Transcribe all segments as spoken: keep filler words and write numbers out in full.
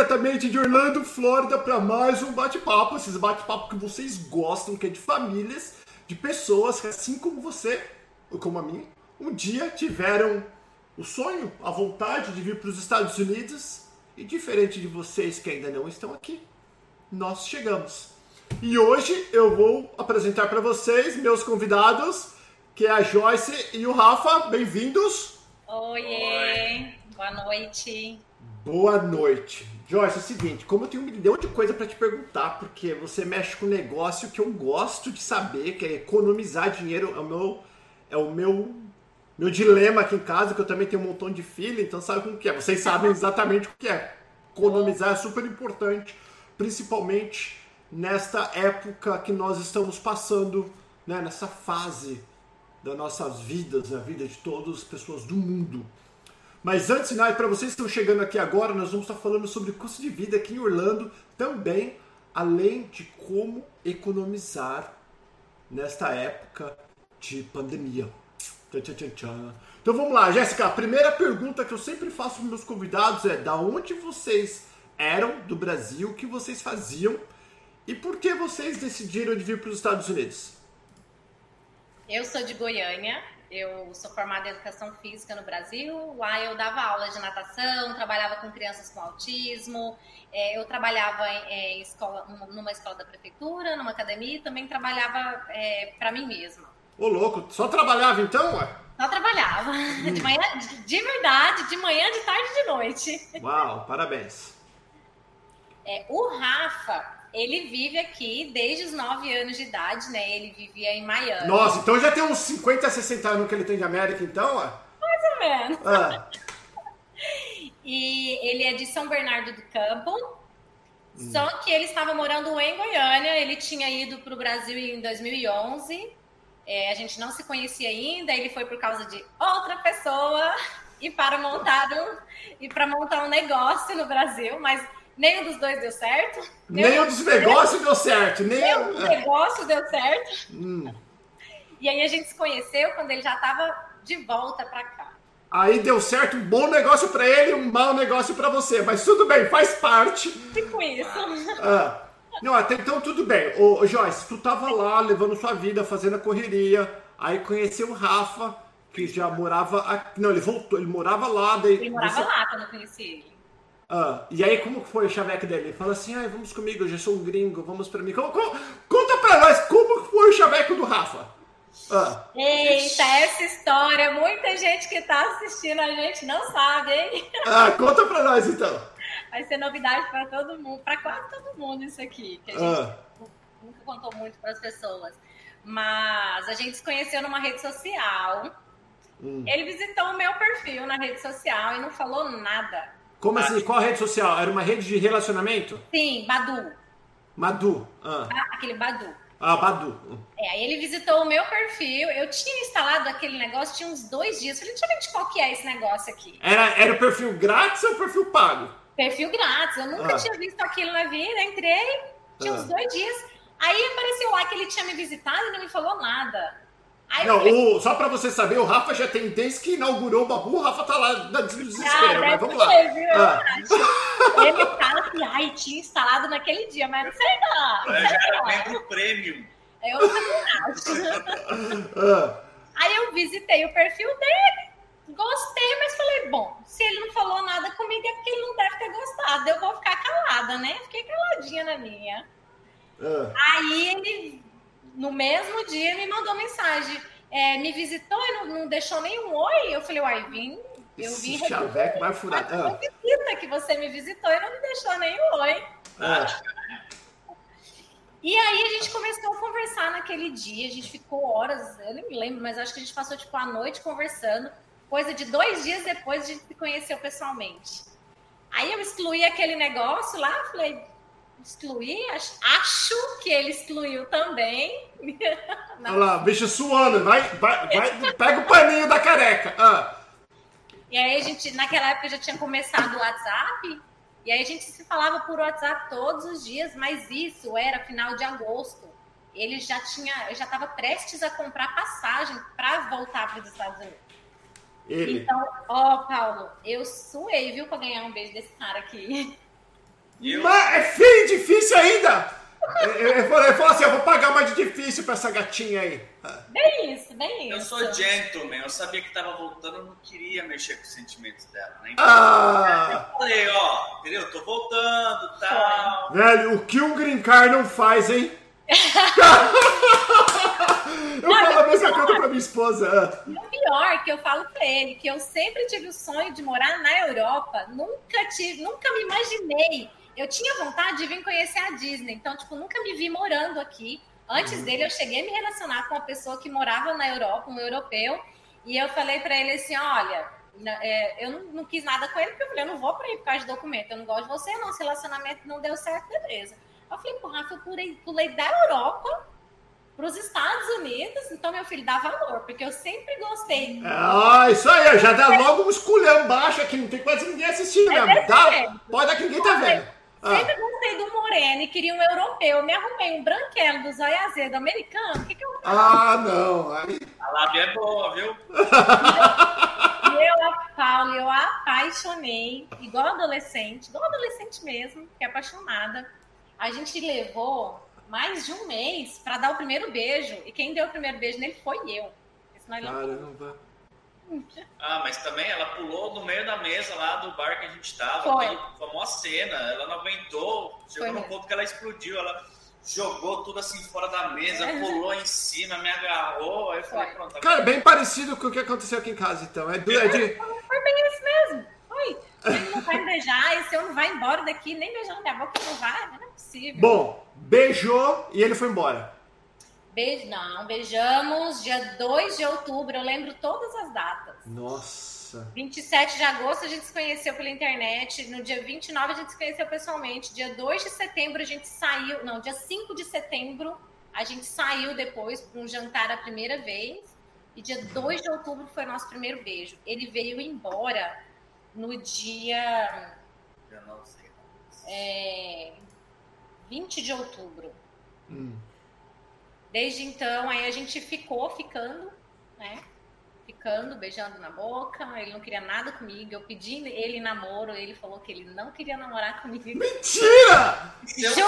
diretamente de Orlando, Flórida, para mais um bate-papo. Esses bate-papo que vocês gostam, que é de famílias, de pessoas que, assim como você, ou como a mim, um dia tiveram o sonho, a vontade de vir para os Estados Unidos. E diferente de vocês que ainda não estão aqui, nós chegamos. E hoje eu vou apresentar para vocês meus convidados, que é a Joyce e o Rafa. Bem-vindos! Oiê! Oi. Boa noite! Boa noite. Joyce, é o seguinte, como eu tenho um milhão de coisa para te perguntar, porque você mexe com um negócio que eu gosto de saber, que é economizar dinheiro, é o meu, é o meu, meu dilema aqui em casa, que eu também tenho um montão de filha, então sabe como que é. Vocês sabem exatamente o que é. Economizar é super importante, principalmente nesta época que nós estamos passando, né, nessa fase das nossas vidas, da vida de todas as pessoas do mundo. Mas antes, né, para vocês que estão chegando aqui agora, nós vamos estar falando sobre custo de vida aqui em Orlando também, além de como economizar nesta época de pandemia. Tchan, tchan, tchan, tchan. Então vamos lá, Jéssica, a primeira pergunta que eu sempre faço para os meus convidados é: da onde vocês eram do Brasil, o que vocês faziam e por que vocês decidiram de vir para os Estados Unidos? Eu sou de Goiânia. Eu sou formada em Educação Física no Brasil. Lá eu dava aula de natação, trabalhava com crianças com autismo, é, eu trabalhava em, em escola, numa escola da prefeitura, numa academia, e também trabalhava é, para mim mesma. Ô louco, só trabalhava então? Ué? Só trabalhava, hum. de, manhã, de verdade, de manhã, de tarde e de noite. Uau, parabéns. É, o Rafa... ele vive aqui desde os nove anos de idade, né? Ele vivia em Miami. Nossa, então já tem uns cinquenta, sessenta anos que ele tem de América, então? Ó. Mais ou menos. Ah. E ele é de São Bernardo do Campo, hum. só que ele estava morando em Goiânia. Ele tinha ido para o Brasil em dois mil e onze, é, a gente não se conhecia ainda, ele foi por causa de outra pessoa e para montar um, e para montar um negócio no Brasil, mas... nenhum dos dois deu certo. Nenhum dos negócios deu certo. Nenhum dos negócios deu certo. Hum. E aí a gente se conheceu quando ele já estava de volta para cá. Aí deu certo um bom negócio para ele e um mau negócio para você. Mas tudo bem, faz parte. Tipo isso. Ah, não, até então tudo bem. Ô, Joyce, tu tava lá levando sua vida, fazendo a correria. Aí conheceu o Rafa, que já morava... aqui. Não, ele voltou, ele morava lá. Daí ele morava você... lá quando eu conheci ele. Ah, e aí, como foi o chaveco dele? Fala assim, ah, vamos comigo, eu já sou um gringo, vamos pra mim. Como, como, conta pra nós, como foi o chaveco do Rafa? Ah. Eita, essa história, muita gente que tá assistindo a gente não sabe, hein? Ah, conta pra nós, então. Vai ser novidade pra todo mundo, pra quase todo mundo isso aqui, que a gente ah. nunca contou muito pras pessoas. Mas a gente se conheceu numa rede social, hum. ele visitou o meu perfil na rede social e não falou nada. Como assim? Qual rede social? Era uma rede de relacionamento? Sim, Badoo. Badoo. Ah. Ah, aquele Badoo. Ah, Badoo. É, aí ele visitou o meu perfil, eu tinha instalado aquele negócio, tinha uns dois dias, falei, deixa eu ver de qual que é esse negócio aqui. Era, era o perfil grátis ou o perfil pago? Perfil grátis, eu nunca ah. tinha visto aquilo na vida, entrei, tinha ah. uns dois dias, aí apareceu lá que ele tinha me visitado e não me falou nada. Não, falei... o, só pra você saber, o Rafa já tem desde que inaugurou o Babu, o Rafa tá lá na desespero, ah, mas vamos lá. Ver, ah. Ele fala assim, ai, tinha instalado naquele dia, mas não sei não. É, já tem o prêmio. Eu não Aí eu visitei o perfil dele, gostei, mas falei, bom, se ele não falou nada comigo é porque ele não deve ter gostado, eu vou ficar calada, né? Fiquei caladinha na minha. Ah. Aí ele... no mesmo dia, me mandou mensagem. É, me visitou e não, não deixou nenhum oi. Eu falei, uai, vim. Eu vim chaveco mais furado. Uma visita que você me visitou e não me deixou nenhum oi. Ah. E aí a gente começou a conversar naquele dia. A gente ficou horas, eu nem me lembro, mas acho que a gente passou tipo a noite conversando. Coisa de dois dias depois a gente se conheceu pessoalmente. Aí eu excluí aquele negócio lá, falei... excluí, acho, acho que ele excluiu também. Olha lá, bicho suando, vai, vai, vai, pega o paninho da careca. Ah. E aí a gente, naquela época já tinha começado o WhatsApp, e aí a gente se falava por WhatsApp todos os dias, mas isso era final de agosto. Ele já tinha, eu já estava prestes a comprar passagem para voltar para os Estados Unidos. Ele. Então, ó, Paulo, eu suei, viu, para ganhar um beijo desse cara aqui. Eu... Mas é feio e difícil ainda! Eu falo assim, eu vou pagar mais de difícil pra essa gatinha aí. Bem isso, bem isso. Eu sou gentleman, eu sabia que tava voltando, eu não queria mexer com os sentimentos dela, né? Então, ah. Eu falei, ó, entendeu? Eu tô voltando e tal. Velho, o que um green card não faz, hein? eu não, falo a mesma coisa pra minha esposa. E o pior que eu falo pra ele, que eu sempre tive o sonho de morar na Europa, nunca tive, nunca me imaginei. Eu tinha vontade de vir conhecer a Disney, então, tipo, nunca me vi morando aqui. Antes dele, eu cheguei a me relacionar com uma pessoa que morava na Europa, um europeu, e eu falei pra ele assim, olha, é, eu não, não quis nada com ele, porque eu falei, eu não vou pra ir por causa de documento, eu não gosto de você, não, esse relacionamento não deu certo, beleza. Eu falei, pô, Rafa, eu pulei, pulei da Europa pros Estados Unidos, então, meu filho, dá valor, porque eu sempre gostei. Ah, isso aí, já dá logo um esculhão baixo aqui, não tem quase ninguém assistindo, é né? Dá, pode dar que ninguém tá vendo. Ah. Sempre gostei do moreno e queria um europeu. Eu me arrumei um branquelo do zóio azedo americano. O que que eu faço? Ah, não. Ai. A lábia é boa, viu? E eu, a Paula, eu a apaixonei, igual adolescente, igual adolescente mesmo, que é apaixonada. A gente levou mais de um mês para dar o primeiro beijo. E quem deu o primeiro beijo nele foi eu. Caramba. Ah, mas também ela pulou no meio da mesa lá do bar que a gente tava. Foi. A famosa cena, ela não aguentou. Chegou num ponto que ela explodiu. Ela jogou tudo assim fora da mesa, é. Pulou em cima, me agarrou. Aí eu falei, pronto. Tá. Cara, bem parecido com o que aconteceu aqui em casa, então. É do, é de... Foi bem isso mesmo. Foi. Ele não vai me beijar, esse homem vai embora daqui, nem beijando minha boca, não vai, não é possível. Bom, beijou e ele foi embora. Beijo, não, beijamos dia dois de outubro, eu lembro todas as datas. Nossa! vinte e sete de agosto a gente se conheceu pela internet, no dia vinte e nove a gente se conheceu pessoalmente, dia dois de setembro a gente saiu, não, dia cinco de setembro a gente saiu depois para um jantar a primeira vez, e dia dois de outubro foi nosso primeiro beijo. Ele veio embora no dia... Eu não sei. É, vinte de outubro. Hum. Desde então, aí a gente ficou ficando, né? Ficando, beijando na boca. Ele não queria nada comigo. Eu pedi ele namoro. Ele falou que ele não queria namorar comigo. Mentira! Juro!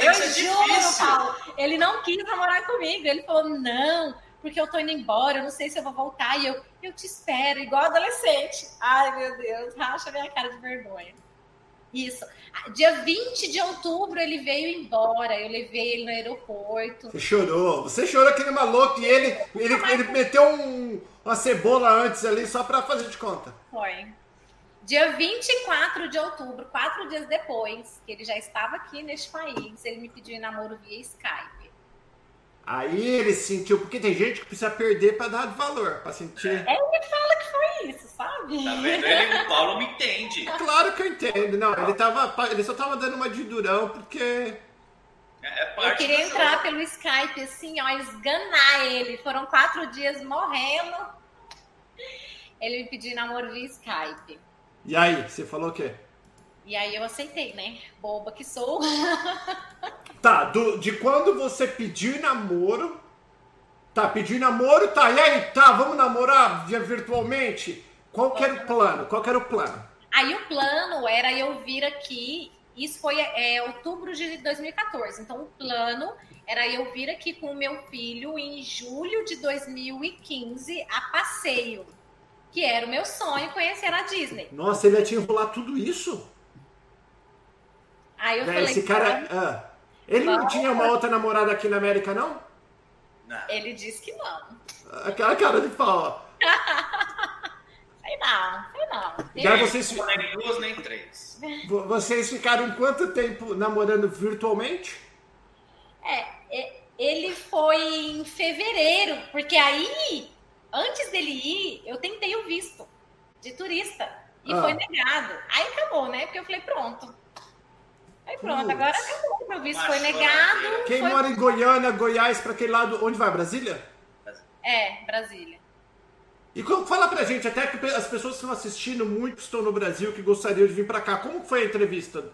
Eu juro, Paulo. Ele não quis namorar comigo. Ele falou, não, porque eu tô indo embora. Eu não sei se eu vou voltar. E eu, eu te espero, igual adolescente. Ai, meu Deus. Racha minha cara de vergonha. Isso. Dia vinte de outubro ele veio embora. Eu levei ele no aeroporto. Você chorou. Você chorou aquele maluco e ele, ele, ele meteu um, uma cebola antes ali só pra fazer de conta. Foi. Dia vinte e quatro de outubro, quatro dias depois, que ele já estava aqui neste país, ele me pediu em namoro via Skype. Aí ele sentiu, porque tem gente que precisa perder pra dar valor, pra sentir. É, ele fala que foi isso, sabe? Tá vendo? Ele, o Paulo me entende. Claro que eu entendo. Não, ele, tava, ele só tava dando uma de durão, porque... É, é parte eu queria entrar jogo. Pelo Skype, assim, ó, esganar ele. Foram quatro dias morrendo. Ele me pediu namoro via Skype. E aí, você falou o quê? E aí eu aceitei, né? Boba que sou. Tá, do, de quando você pediu namoro, tá, pediu namoro, tá, e aí, tá, vamos namorar virtualmente? Qual que era o plano? Qual que era o plano? Aí o plano era eu vir aqui, isso foi é, outubro de dois mil e quatorze, então o plano era eu vir aqui com o meu filho em julho de dois mil e quinze a passeio, que era o meu sonho, conhecer a Disney. Nossa, ele ia te enrolar tudo isso? Aí eu falei, esse cara, ah, ele não tinha uma outra namorada aqui na América, não? Não. Ele disse que não. Aquela cara de pau. Sei não, sei não. E aí vocês ficaram nem duas nem três. Vocês ficaram quanto tempo namorando virtualmente? É, ele foi em fevereiro, porque aí, antes dele ir, eu tentei o visto de turista e ah. foi negado. Aí acabou, né? Porque eu falei, pronto. Aí pronto, agora acabou, meu visto foi negado. Quem foi... mora em Goiânia, Goiás, pra aquele lado, onde vai? Brasília? É, Brasília. E como, fala pra gente, até que as pessoas que estão assistindo muito, que estão no Brasil, que gostariam de vir pra cá, como foi a entrevista?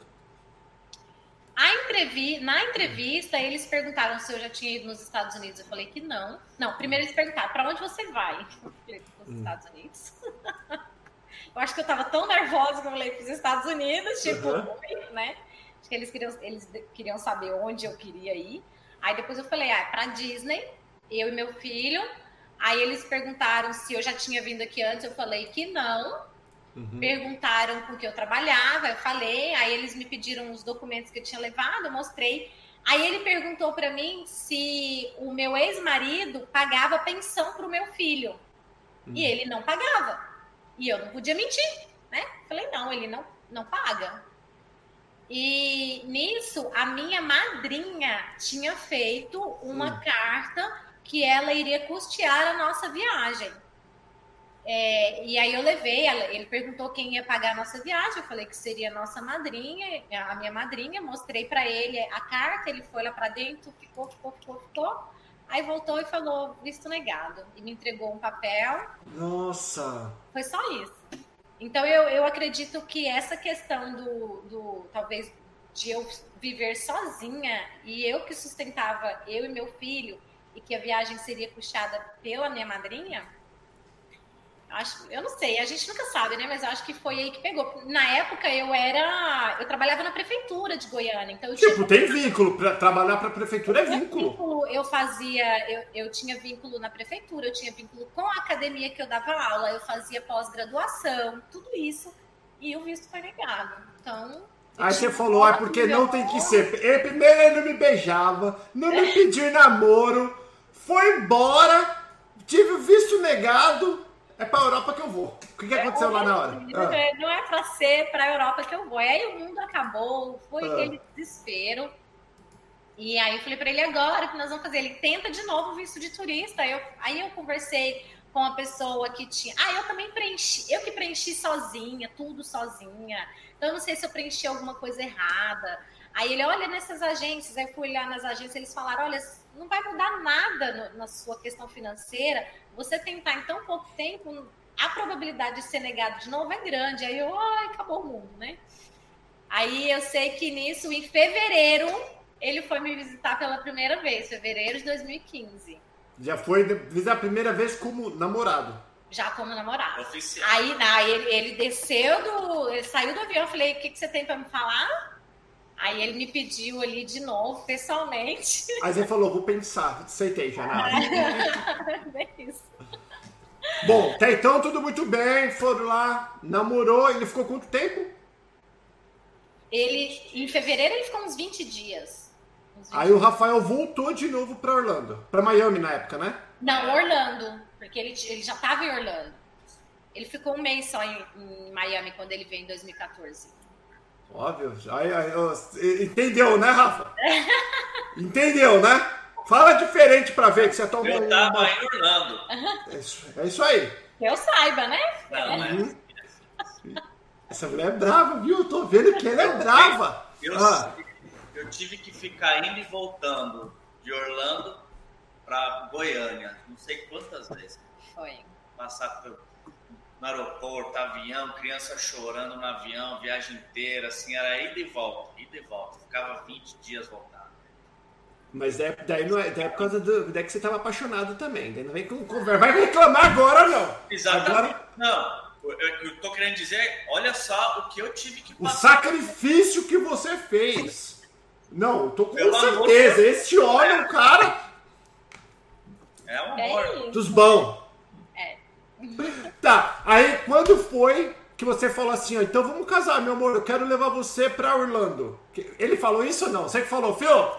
A entrevi... Na entrevista, eles perguntaram se eu já tinha ido nos Estados Unidos. Eu falei que não. Não, primeiro eles perguntaram, pra onde você vai? Eu falei, pros hum. Estados Unidos. Eu acho que eu tava tão nervosa que eu falei para os Estados Unidos, tipo, uhum. né? Acho que eles queriam, eles queriam saber onde eu queria ir. Aí depois eu falei, ah, para Disney, eu e meu filho. Aí eles perguntaram se eu já tinha vindo aqui antes, eu falei que não. Uhum. Perguntaram com que eu trabalhava, eu falei. Aí eles me pediram os documentos que eu tinha levado, eu mostrei. Aí ele perguntou para mim se o meu ex-marido pagava pensão para o meu filho. Uhum. E ele não pagava. E eu não podia mentir, né? Falei, não, ele não, não paga. E nisso, a minha madrinha tinha feito uma uhum. carta que ela iria custear a nossa viagem. É, e aí eu levei, ela, ele perguntou quem ia pagar a nossa viagem, eu falei que seria a nossa madrinha, a minha madrinha, mostrei para ele a carta, ele foi lá para dentro, ficou, ficou, ficou, ficou, aí voltou e falou, visto negado, e me entregou um papel. Nossa! Foi só isso. Então eu, eu acredito que essa questão do, do, talvez, de eu viver sozinha, e eu que sustentava, eu e meu filho, e que a viagem seria puxada pela minha madrinha, acho, eu não sei, a gente nunca sabe, né? Mas eu acho que foi aí que pegou. Na época eu era. Eu trabalhava na prefeitura de Goiânia. Então eu tipo, tinha... tem vínculo. Pra trabalhar para a prefeitura é vínculo. vínculo. Eu fazia. Eu, eu tinha vínculo na prefeitura, eu tinha vínculo com a academia que eu dava aula, eu fazia pós-graduação, tudo isso. E o visto foi negado. Então. Aí você falou, ah, porque não tem que ser. Eu, primeiro ele não me beijava, não me pediu namoro, foi embora, tive o visto negado. É pra Europa que eu vou. O que, que aconteceu é, lá na hora? Não é pra ser pra Europa que eu vou. E aí o mundo acabou, foi ah. aquele desespero. E aí eu falei pra ele, agora, o que nós vamos fazer? Ele tenta de novo o visto de turista. Eu, aí eu conversei com a pessoa que tinha... Ah, eu também preenchi. Eu que preenchi sozinha, tudo sozinha. Então eu não sei se eu preenchi alguma coisa errada. Aí ele, olha nessas agências. Aí eu fui lá nas agências, eles falaram, olha... Não vai mudar nada no, na sua questão financeira. Você tentar em tão pouco tempo, a probabilidade de ser negado de novo é grande. Aí eu, ai, acabou o mundo, né? Aí eu sei que nisso, em fevereiro, ele foi me visitar pela primeira vez, fevereiro de dois mil e quinze. Já foi visitar a primeira vez como namorado? Já como namorado. Oficial. Aí não, ele, ele desceu do. Ele saiu do avião, eu falei, o que, que você tem pra me falar? Aí ele me pediu ali de novo, pessoalmente. Aí você falou, vou pensar, aceitei, Janara. É isso. Bom, até então tudo muito bem, foram lá, namorou, ele ficou quanto tempo? Ele, em fevereiro ele ficou uns vinte dias. Uns vinte Aí dias. O Rafael voltou de novo pra Orlando, pra Miami na época, né? Não, Orlando, porque ele, ele já tava em Orlando. Ele ficou um mês só em, em Miami quando ele veio em dois mil e quatorze. Óbvio. Aí, aí, entendeu, né, Rafa? Entendeu, né? Fala diferente pra ver que você toma... Eu tava uma... aí Orlando. É isso, é isso aí. Eu saiba, né? Não, mas... Essa mulher é brava, viu? Eu tô vendo que ela é brava. Eu, ah. eu tive que ficar indo e voltando de Orlando pra Goiânia. Não sei quantas vezes. Foi. Passar por... no aeroporto, avião, criança chorando no avião, viagem inteira, assim, era ida e volta, ida e volta. Ficava vinte dias voltado. Mas daí, daí não é, daí é por causa do, daí que você tava apaixonado também, daí não vem com conversa, vai reclamar agora não. Exatamente, agora... não. Eu, eu tô querendo dizer, olha só o que eu tive que passar. O sacrifício que você fez. Não, eu tô com Pelo certeza, amor, esse olha é. O cara... É um amor. É dos bons. Tá, aí quando foi que você falou assim, ó, então vamos casar, meu amor, eu quero levar você pra Orlando. Ele falou isso ou não? Você que falou, filho,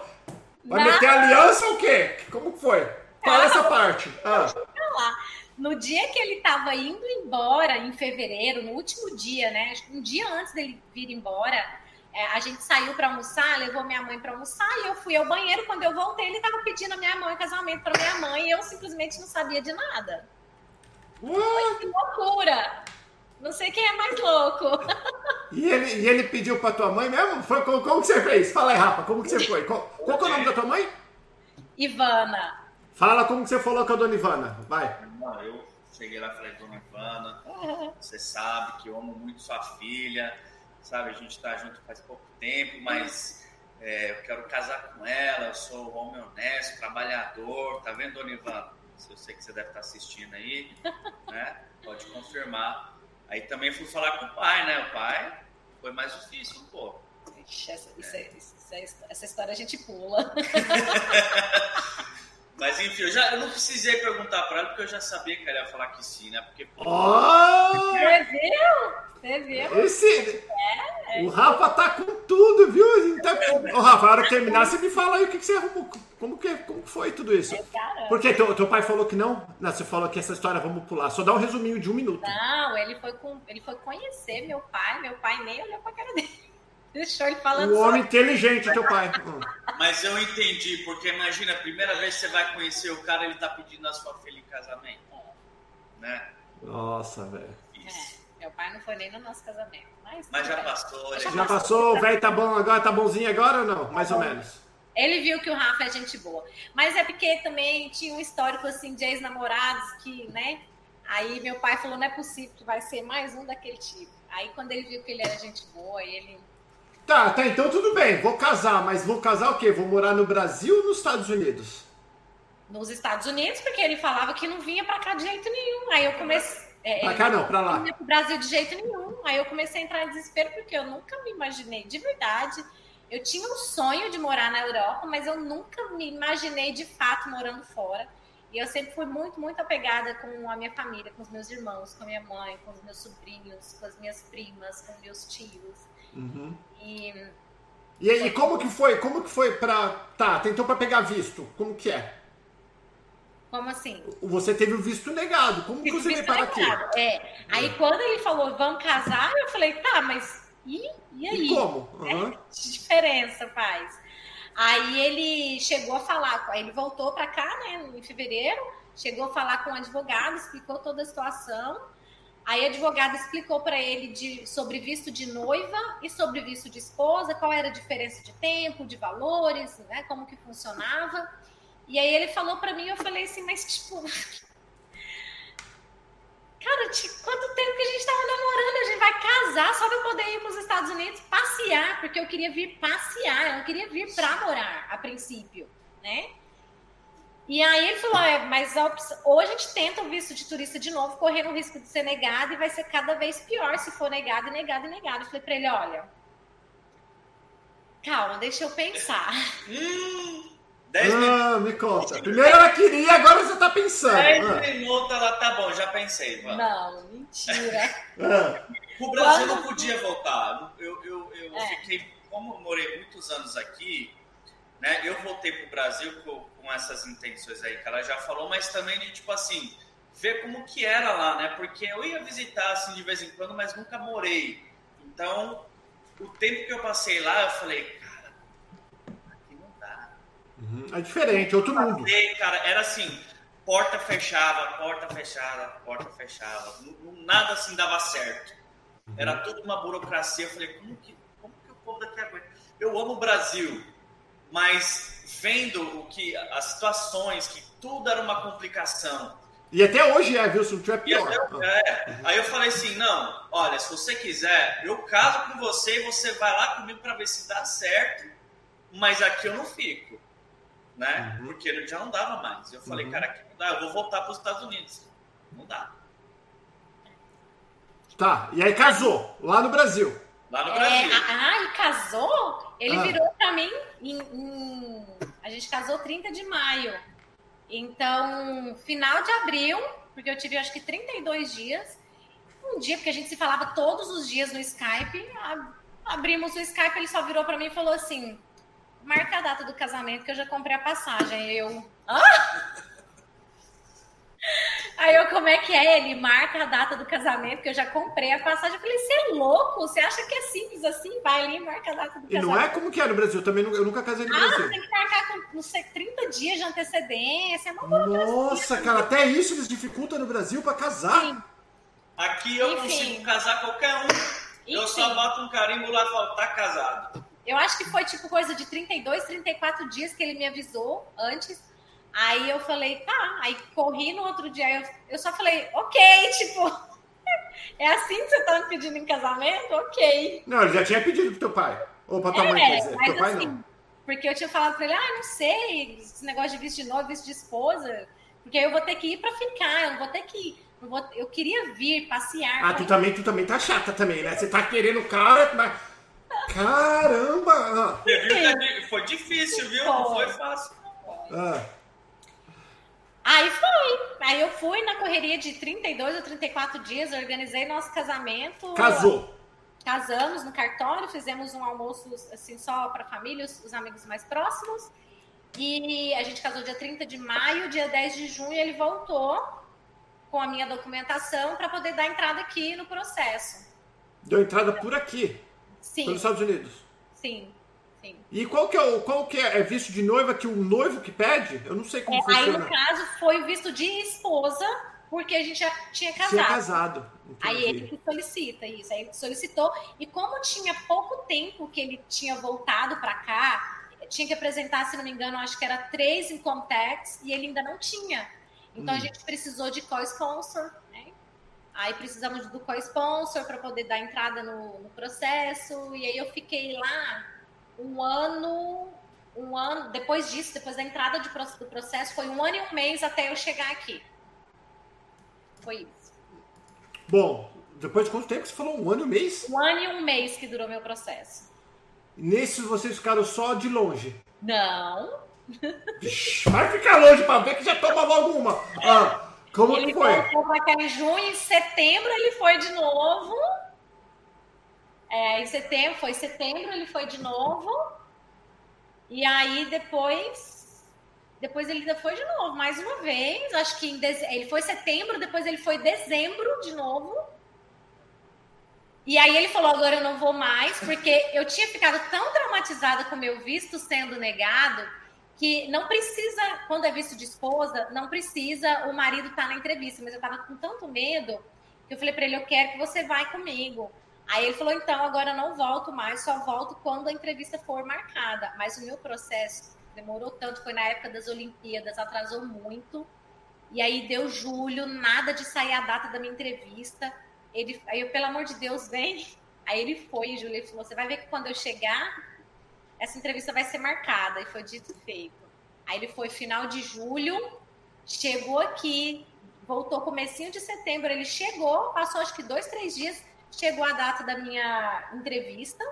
vai não. meter aliança ou o quê? Como foi? Fala ah, essa parte. Ah. No dia que ele tava indo embora, em fevereiro, no último dia, né, um dia antes dele vir embora, a gente saiu pra almoçar, levou minha mãe pra almoçar e eu fui ao banheiro. Quando eu voltei, ele tava pedindo a minha mãe casamento pra minha mãe e eu simplesmente não sabia de nada. Ué? Que loucura! Não sei quem é mais louco. E ele, e ele pediu pra tua mãe mesmo? Foi, como, como que você fez? Fala aí, Rafa, como que você foi? Qual, qual que é o nome da tua mãe? Ivana. Fala como que você falou com a dona Ivana, vai. Não, eu cheguei lá e falei, dona Ivana, uhum. você sabe que eu amo muito sua filha, sabe, a gente tá junto faz pouco tempo, mas é, eu quero casar com ela, eu sou um homem honesto, trabalhador, tá vendo, dona Ivana? Eu sei que você deve estar assistindo aí, né? Pode confirmar. Aí também fui falar com o pai, né? O pai foi mais difícil um pouco. Ixi, essa, é. Isso, isso, essa história a gente pula. Mas enfim, eu, já, eu não precisei perguntar pra ela, porque eu já sabia que ela ia falar que sim, né? Porque... Pô, oh! Você viu? Você viu? Esse... É, é. O Rafa tá com tudo, viu? Tá com... Ô, Rafa, na hora que terminar, você me fala aí o que, que você arrumou. Como que como foi tudo isso? É, porque teu, teu pai falou que não? Não, você falou que essa história, vamos pular. Só dá um resuminho de um minuto. Não, ele foi, com, ele foi conhecer meu pai. Meu pai nem olhou pra cara dele. Deixou ele falando. O homem só. Inteligente, teu pai. Mas eu entendi, porque imagina, a primeira vez que você vai conhecer o cara, ele tá pedindo a sua filha em casamento. Né? Nossa, velho. É, meu pai não foi nem no nosso casamento. Mas, mas já, passou, já, já passou, já passou. O velho tá bom agora, tá bonzinho agora ou não? Mais ou menos. Ele viu que o Rafa é gente boa. Mas é porque também tinha um histórico assim de ex-namorados que, né? Aí meu pai falou, não é possível que vai ser mais um daquele tipo. Aí quando ele viu que ele era gente boa, ele... Tá, tá, então tudo bem, vou casar, mas vou casar o quê? Vou morar no Brasil ou nos Estados Unidos? Nos Estados Unidos, porque ele falava que não vinha pra cá de jeito nenhum. Aí eu comecei... É, pra cá não, pra lá. Não vinha pro Brasil de jeito nenhum. Aí eu comecei a entrar em desespero, porque eu nunca me imaginei, de verdade. Eu tinha um sonho de morar na Europa, mas eu nunca me imaginei, de fato, morando fora. E eu sempre fui muito, muito apegada com a minha família, com os meus irmãos, com a minha mãe, com os meus sobrinhos, com as minhas primas, com meus tios. Uhum. E, e, e como que foi? Como que foi pra... Tá, tentou pra pegar visto. Como que é? Como assim? Você teve o visto negado. Como que você veio para aqui? É. Aí quando ele falou, vamos casar, eu falei, tá, mas e, e aí? E como? Uhum. É, que diferença faz? Aí ele chegou a falar, ele voltou pra cá, né, em fevereiro, chegou a falar com o advogado, explicou toda a situação. Aí a advogada explicou para ele de, sobre visto de noiva e sobre visto de esposa, qual era a diferença de tempo, de valores, né, como que funcionava. E aí ele falou para mim, eu falei assim, mas tipo... Cara, tipo, quanto tempo que a gente estava namorando, a gente vai casar só para eu poder ir para os Estados Unidos passear, porque eu queria vir passear, eu não queria vir para morar a princípio, né? E aí ele falou, é, mas a opção, ou a gente tenta o visto de turista de novo, correndo o risco de ser negado, e vai ser cada vez pior se for negado, negado, negado. Eu falei pra ele, olha, calma, deixa eu pensar. Hum, dez ah, me conta. Primeiro ela queria, agora você tá pensando. dez minutos, ela tá bom, já pensei. Mano. Não, mentira. O Brasil não podia voltar. Eu, eu, eu é. fiquei, como eu morei muitos anos aqui, né, eu voltei pro Brasil com, com essas intenções aí que ela já falou, mas também de, tipo assim, ver como que era lá, né? Porque eu ia visitar, assim, de vez em quando, mas nunca morei. Então, o tempo que eu passei lá, eu falei, cara, aqui não dá. Uhum. É diferente, é outro mundo. Passei, cara, era assim, porta fechava, porta fechada, porta fechava. Nada, assim, dava certo. Uhum. Era tudo uma burocracia. Eu falei, como que, como que o povo daqui aguenta? Eu amo o Brasil. Mas vendo o que, as situações, que tudo era uma complicação. E até hoje é, viu? Se não tiver pior. Até, é. Uhum. Aí eu falei assim, não, olha, se você quiser, eu caso com você e você vai lá comigo para ver se dá certo, mas aqui eu não fico, né? Uhum. Porque ele já não dava mais. Eu falei, uhum. cara, aqui não dá, eu vou voltar para os Estados Unidos. Não dá. Tá, e aí casou, lá no Brasil. Lá no Brasil. É, ah, e casou? Ele ah. virou pra mim em, em... A gente casou trinta de maio. Então, final de abril, porque eu tive, acho que, trinta e dois dias. Um dia, porque a gente se falava todos os dias no Skype. Abrimos o Skype, ele só virou pra mim e falou assim, marca a data do casamento que eu já comprei a passagem. Eu... Ah! Aí eu, como é que é? Ele marca a data do casamento, que eu já comprei a passagem. Eu falei, você é louco? Você acha que é simples assim? Vai ali e marca a data do casamento. E não é como que é no Brasil. Também não, eu nunca casei no ah, Brasil. Ah, tem que marcar com, não sei, trinta dias de antecedência. É uma burocracia. Nossa, cara, até isso eles dificultam no Brasil pra casar. Sim. Aqui eu Enfim. consigo casar qualquer um. Enfim. Eu só boto um carimbo lá e falo, tá casado. Eu acho que foi tipo coisa de trinta e dois, trinta e quatro dias que ele me avisou antes. Aí eu falei, tá, aí corri no outro dia, eu, eu só falei, ok, tipo, é assim que você tá me pedindo em casamento? Ok. Não, ele já tinha pedido pro teu pai, ou pra tua é, mãe, quer dizer, mas teu pai assim, não. Porque eu tinha falado pra ele, ah, não sei, esse negócio de visto de noiva, visto de esposa, porque aí eu vou ter que ir pra ficar, eu não vou ter que ir. Eu, vou, eu queria vir, passear. Ah, tu também, tu também tá chata também, né? Você tá querendo o cara, mas... Caramba! Foi difícil, viu? Não foi fácil. Ah. Aí foi. Aí eu fui na correria de trinta e dois ou trinta e quatro dias, organizei nosso casamento. Casou? Casamos no cartório, fizemos um almoço assim só para a família, os, os amigos mais próximos. E a gente casou dia trinta de maio, dia dez de junho ele voltou com a minha documentação para poder dar entrada aqui no processo. Deu entrada por aqui? Sim. Pelos Estados Unidos? Sim. Sim. E qual que é o qual que é, é visto de noiva que o noivo que pede? Eu não sei como é, funciona. Aí, no caso, foi o visto de esposa, porque a gente já tinha casado. Tinha casado. Aí ele que solicita isso. Aí ele solicitou. E como tinha pouco tempo que ele tinha voltado para cá, tinha que apresentar, se não me engano, acho que era três income tax, e ele ainda não tinha. Então, hum. a gente precisou de co-sponsor, né? Aí precisamos do co-sponsor para poder dar entrada no, no processo. E aí eu fiquei lá... Um ano, um ano, depois disso, depois da entrada de, do processo, foi um ano e um mês até eu chegar aqui. Foi isso. Bom, depois de quanto tempo você falou? Um ano e um mês? Um ano e um mês que durou meu processo. Nesses vocês ficaram só de longe? Não. Ixi, vai ficar longe pra ver que já toma logo uma. Ah, como ele que foi? Ele voltou pra cá em junho, em setembro ele foi de novo... É, em setembro, foi setembro, ele foi de novo, e aí depois, depois ele ainda foi de novo, mais uma vez, acho que em deze... ele foi setembro, depois ele foi dezembro de novo, e aí ele falou, agora eu não vou mais, porque eu tinha ficado tão traumatizada com o meu visto sendo negado, que não precisa, quando é visto de esposa, não precisa o marido estar na entrevista, mas eu estava com tanto medo, que eu falei para ele, eu quero que você vá comigo. Aí ele falou, então, agora eu não volto mais, só volto quando a entrevista for marcada. Mas o meu processo demorou tanto, foi na época das Olimpíadas, atrasou muito. E aí deu julho, nada de sair a data da minha entrevista. Ele, aí eu, pelo amor de Deus, vem. Aí ele foi em julho, ele falou, você vai ver que quando eu chegar, essa entrevista vai ser marcada. E foi dito e feito. Aí ele foi final de julho, chegou aqui, voltou comecinho de setembro, ele chegou, passou acho que dois, três dias... Chegou a data da minha entrevista,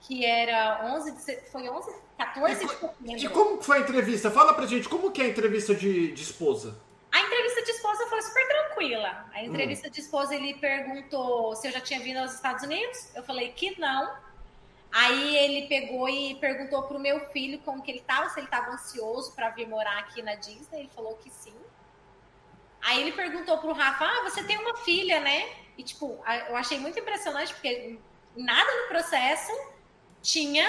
que era onze de, foi onze, quatorze de setembro. E como foi a entrevista? Fala pra gente, como que é a entrevista de, de esposa? A entrevista de esposa foi super tranquila. A entrevista hum. de esposa, ele perguntou se eu já tinha vindo aos Estados Unidos. Eu falei que não. Aí ele pegou e perguntou pro meu filho como que ele tava, se ele tava ansioso pra vir morar aqui na Disney. Ele falou que sim. Aí ele perguntou pro Rafa, ah, você tem uma filha, né? E, tipo, eu achei muito impressionante, porque nada no processo tinha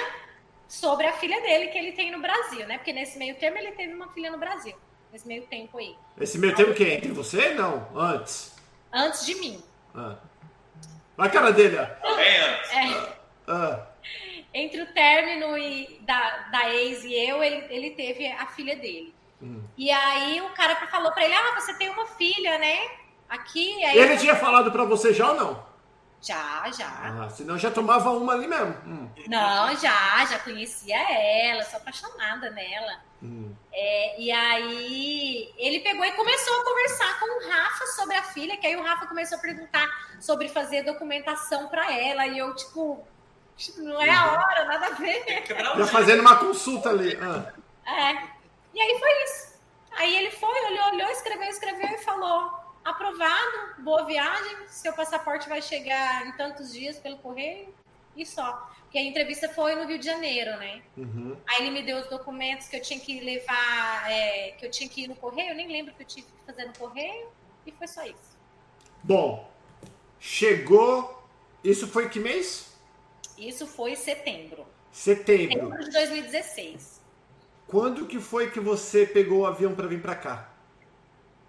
sobre a filha dele que ele tem no Brasil, né? Porque nesse meio tempo ele teve uma filha no Brasil, nesse meio tempo aí. Esse meio tempo que entre você? Não, antes. Antes de mim. Ah. A cara dele, ó. É antes. É. Ah. Entre o término e da, da ex e eu, ele, ele teve a filha dele. Hum. E aí o cara falou pra ele, ah, você tem uma filha, né? Aqui, aí ele eu... tinha falado pra você já ou não? Já, já. Ah, senão já tomava uma ali mesmo. Hum. Não, já, já conhecia ela, sou apaixonada nela. Hum. É, e aí ele pegou e começou a conversar com o Rafa sobre a filha, que aí o Rafa começou a perguntar sobre fazer documentação pra ela, e eu, tipo, não é a hora, nada a ver. Já fazendo uma consulta ali. Ah. É, e aí foi isso. Aí ele foi, olhou, olhou, escreveu, escreveu e falou... Aprovado, boa viagem, seu passaporte vai chegar em tantos dias pelo correio e só. Porque a entrevista foi no Rio de Janeiro, né? Uhum. Aí ele me deu os documentos que eu tinha que levar, é, que eu tinha que ir no correio, eu nem lembro o que eu tive que fazer no correio, e foi só isso. Bom, chegou, isso foi que mês? Isso foi setembro. Setembro. Setembro de dois mil e dezesseis. Quando que foi que você pegou o avião para vir para cá?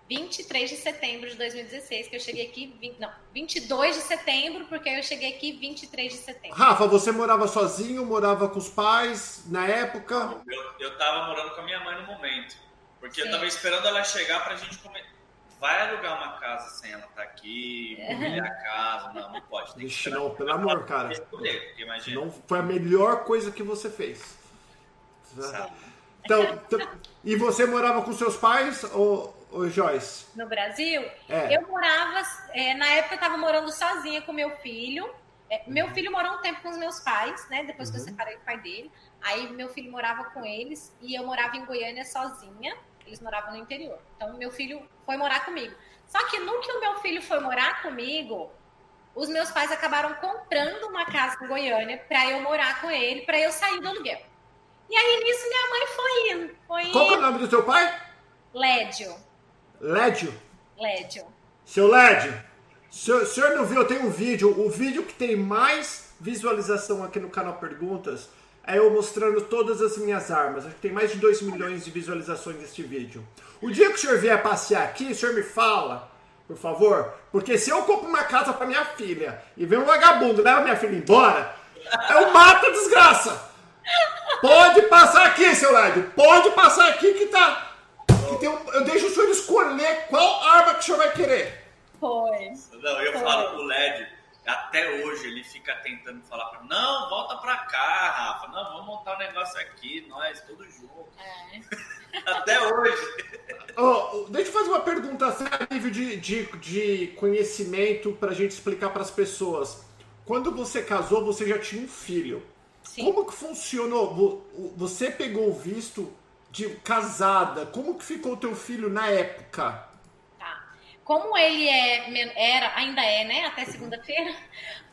vinte e três de setembro de dois mil e dezesseis, que eu cheguei aqui... vinte, não, vinte e dois de setembro, porque eu cheguei aqui vinte e três de setembro. Rafa, você morava sozinho, morava com os pais, na época? Eu, eu tava morando com a minha mãe no momento, porque Sim. eu tava esperando ela chegar pra gente comer. Vai alugar uma casa sem ela tá aqui, mobiliar a casa, não, não pode. Tem Ixi, que não, pelo amor, cara. Escolher, imagina. Não foi a melhor coisa que você fez. Sabe? Então, então, e você morava com seus pais ou... ô Joyce? No Brasil? É. Eu morava, é, na época eu estava morando sozinha com meu filho. É, meu filho morou um tempo com os meus pais, né? Depois uhum. que eu separei do pai dele. Aí meu filho morava com eles e eu morava em Goiânia sozinha. Eles moravam no interior. Então meu filho foi morar comigo. Só que no que o meu filho foi morar comigo, os meus pais acabaram comprando uma casa em Goiânia para eu morar com ele, para eu sair do aluguel. E aí nisso minha mãe foi indo. Foi indo. Qual que é o nome do seu pai? Lédio. Lédio? Lédio. Seu Lédio, se o senhor não viu, eu tenho um vídeo. O vídeo que tem mais visualização aqui no canal Perguntas é eu mostrando todas as minhas armas. Acho que tem mais de dois milhões de visualizações neste vídeo. O dia que o senhor vier passear aqui, o senhor me fala, por favor. Porque se eu compro uma casa para minha filha e vem um vagabundo, leva minha filha embora, eu mato a desgraça. Pode passar aqui, seu Lédio. Pode passar aqui que tá... Que tem um, eu deixo o senhor escolher qual arma que o senhor vai querer. Pois. Não, eu pois. falo pro Lédio. Até hoje ele fica tentando falar pra mim, não, volta pra cá, Rafa, não, vamos montar um negócio aqui, nós, todo junto. É. Até hoje. Oh, deixa eu fazer uma pergunta assim, a nível de, de, de conhecimento pra gente explicar pras pessoas. Quando você casou, você já tinha um filho. Sim. Como que funcionou? Você pegou o visto de casada, como que ficou o teu filho na época? Como ele é, era, ainda é, né, até segunda-feira,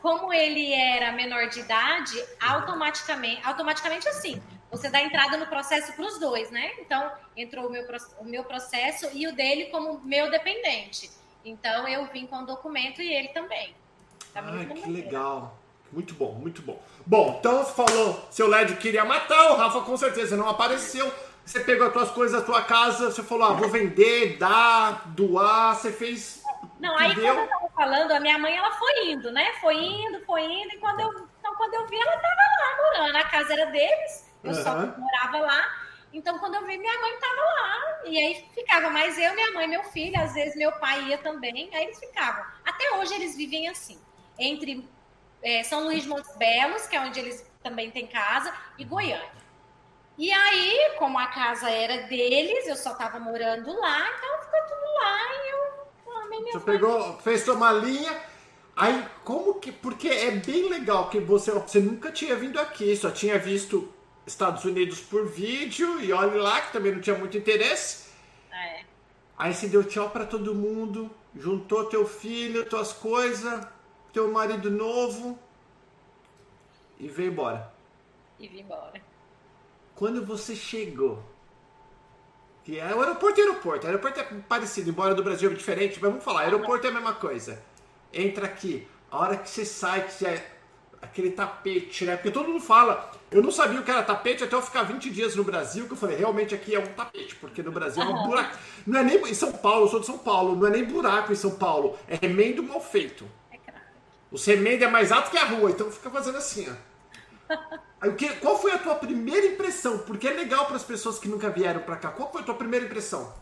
como ele era menor de idade, automaticamente, automaticamente assim, você dá entrada no processo para os dois, né? Então, entrou o meu, o meu processo e o dele como meu dependente. Então, eu vim com o documento e ele também. Tá muito Ai, que legal. Muito bom, muito bom. Bom, então, falou, seu Lédio queria matar, o Rafa com certeza não apareceu. Você pegou as tuas coisas da tua casa, você falou, ah, vou vender, dar, doar, você fez... Não, aí deu? Quando eu tava falando, a minha mãe, ela foi indo, né? Foi indo, foi indo, e quando eu, então, quando eu vi, ela tava lá morando, a casa era deles, eu uhum. só morava lá, então quando eu vi, minha mãe tava lá, e aí ficava mais eu, minha mãe, meu filho, às vezes meu pai ia também, aí eles ficavam. Até hoje eles vivem assim, entre é, São Luís de Montes Belos, que é onde eles também têm casa, e Goiânia. E aí, como a casa era deles, eu só tava morando lá, então ficou tudo lá e eu amei minha Você pegou, fez sua malinha, aí como que... Porque é bem legal que você, você nunca tinha vindo aqui, só tinha visto Estados Unidos por vídeo e olha lá, que também não tinha muito interesse. É. Aí você deu tchau pra todo mundo, juntou teu filho, tuas coisas, teu marido novo e veio embora. E veio embora. Quando você chegou, que é o aeroporto e aeroporto, aeroporto é parecido, embora do Brasil é diferente, mas vamos falar, aeroporto é a mesma coisa. Entra aqui, a hora que você sai, que é aquele tapete, né? Porque todo mundo fala, eu não sabia o que era tapete até eu ficar vinte dias no Brasil, que eu falei, realmente aqui é um tapete, porque no Brasil é um buraco. Não é nem, em São Paulo, eu sou de São Paulo, não é nem buraco em São Paulo, é remendo mal feito. Os remendos é mais alto que a rua, então fica fazendo assim, ó. Qual foi a tua primeira impressão? Porque é legal para as pessoas que nunca vieram para cá. Qual foi a tua primeira impressão?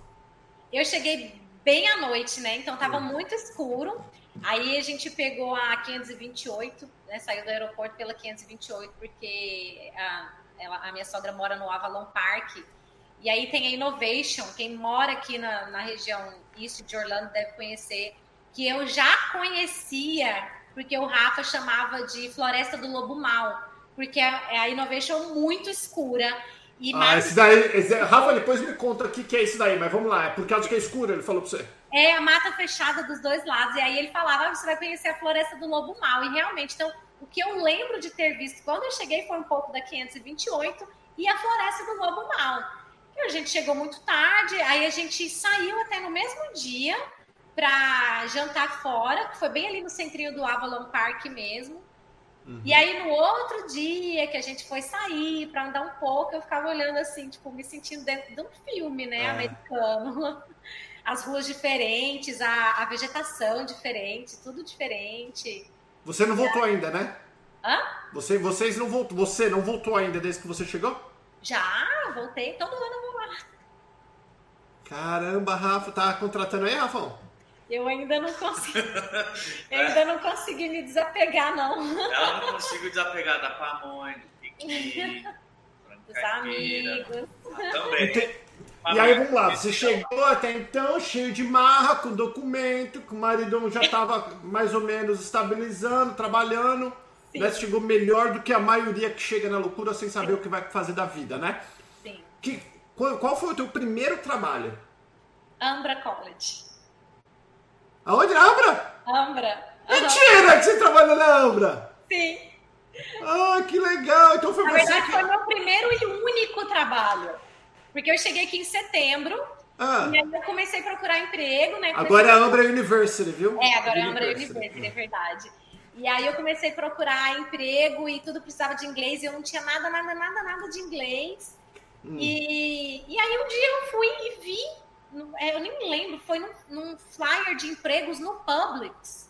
Eu cheguei bem à noite, né? Então tava muito escuro. Aí a gente pegou a quinhentos e vinte e oito, né? Saiu do aeroporto pela quinhentos e vinte e oito, porque a, ela, a minha sogra mora no Avalon Park. E aí tem a Innovation. Quem mora aqui na, na região East de Orlando deve conhecer. Que eu já conhecia, porque o Rafa chamava de Floresta do Lobo Mau. Porque é a Innovation muito escura. E ah, mais... esse daí... Esse... Rafa, depois me conta o que, que é isso daí, mas vamos lá. É por causa que é escura, ele falou pra você. É a mata fechada dos dois lados. E aí ele falava, ah, você vai conhecer a Floresta do Lobo Mau. E realmente, então, o que eu lembro de ter visto quando eu cheguei foi um pouco da quinhentos e vinte e oito e a Floresta do Lobo Mau. E a gente chegou muito tarde, aí a gente saiu até no mesmo dia pra jantar fora, que foi bem ali no centrinho do Avalon Park mesmo. Uhum. E aí, no outro dia que a gente foi sair pra andar um pouco, eu ficava olhando assim, tipo, me sentindo dentro de um filme, né, é. americano. As ruas diferentes, a, a vegetação diferente, tudo diferente. Você não voltou é. ainda, né? Hã? Você, vocês não voltou, você não voltou ainda desde que você chegou? Já, voltei, todo ano eu vou lá. Caramba, Rafa, tá contratando aí, Rafão? Eu ainda não consigo. Eu ainda não consegui me desapegar, não. Eu não consigo desapegar da pamonha, do piqui, dos amigos. Ah, também. E aí, vamos lá, você chegou até então cheio de marra, com documento, que o marido já estava mais ou menos estabilizando, trabalhando, né? Você chegou melhor do que a maioria que chega na loucura sem saber Sim. o que vai fazer da vida, né? Sim. Que, qual, qual foi o teu primeiro trabalho? Ambra College. Aonde? Ambra? Ambra. Mentira que você trabalhou na Ambra! Sim. Ah, oh, que legal! Então foi Na você verdade, que... foi meu primeiro e único trabalho. Porque eu cheguei aqui em setembro, ah. e aí eu comecei a procurar emprego, né? Comecei... Agora é a Ambra University, viu? É, agora é a Ambra University, é verdade. E aí eu comecei a procurar emprego e tudo precisava de inglês, e eu não tinha nada, nada, nada, nada de inglês. Hum. E, e aí um dia eu fui e vi, eu nem lembro, foi num, num flyer de empregos no Publix.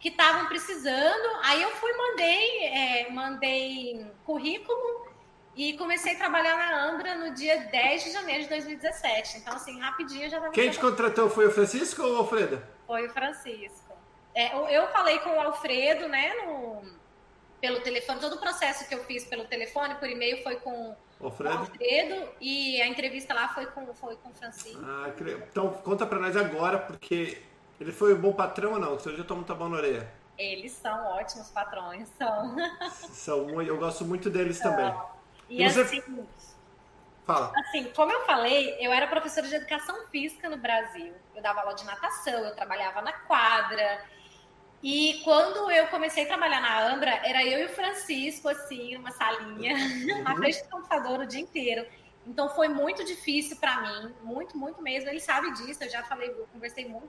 Que estavam precisando, aí eu fui, mandei, é, mandei currículo e comecei a trabalhar na Ambra no dia dez de janeiro de dois mil e dezessete. Então, assim, rapidinho eu já estava... Quem te contratou foi o Francisco ou o Alfredo? Foi o Francisco. É, eu, eu falei com o Alfredo, né, no, pelo telefone, todo o processo que eu fiz pelo telefone, por e-mail, foi com o Alfredo, o Alfredo e a entrevista lá foi com, foi com o Francisco. Ah, então, conta pra nós agora, porque... Ele foi um bom patrão ou não? Você já tomou um tapão na orelha? Eles são ótimos patrões, são. São, eu gosto muito deles então, também. E, e você... assim, fala. Assim, como eu falei, eu era professora de educação física no Brasil. Eu dava aula de natação, eu trabalhava na quadra. E quando eu comecei a trabalhar na Ambra, era eu e o Francisco, assim, numa salinha, uhum. na frente do computador o dia inteiro. Então foi muito difícil para mim, muito, muito mesmo. Ele sabe disso, eu já falei, eu conversei muito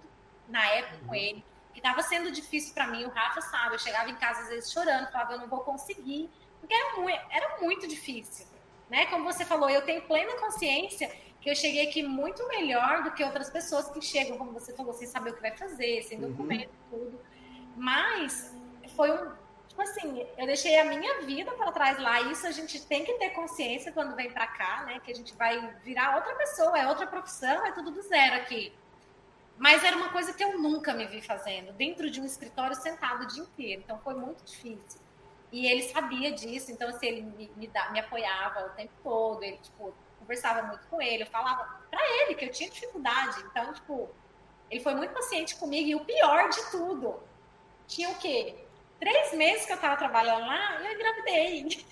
na época com ele, que estava sendo difícil para mim, o Rafa sabe, eu chegava em casa às vezes chorando, falava, eu não vou conseguir, porque era muito, era muito difícil, né? Como você falou, eu tenho plena consciência que eu cheguei aqui muito melhor do que outras pessoas que chegam, como você falou, sem saber o que vai fazer, sem documento, uhum. tudo, mas foi um, tipo assim, eu deixei a minha vida para trás lá, isso a gente tem que ter consciência quando vem para cá, né? Que a gente vai virar outra pessoa, é outra profissão, é tudo do zero aqui. Mas era uma coisa que eu nunca me vi fazendo, dentro de um escritório sentado o dia inteiro. Então, foi muito difícil. E ele sabia disso, então, assim, ele me, me, da, me apoiava o tempo todo. Ele, tipo, conversava muito com ele. Eu falava pra ele que eu tinha dificuldade. Então, tipo, ele foi muito paciente comigo. E o pior de tudo, tinha o quê? Três meses que eu tava trabalhando lá e eu engravidei.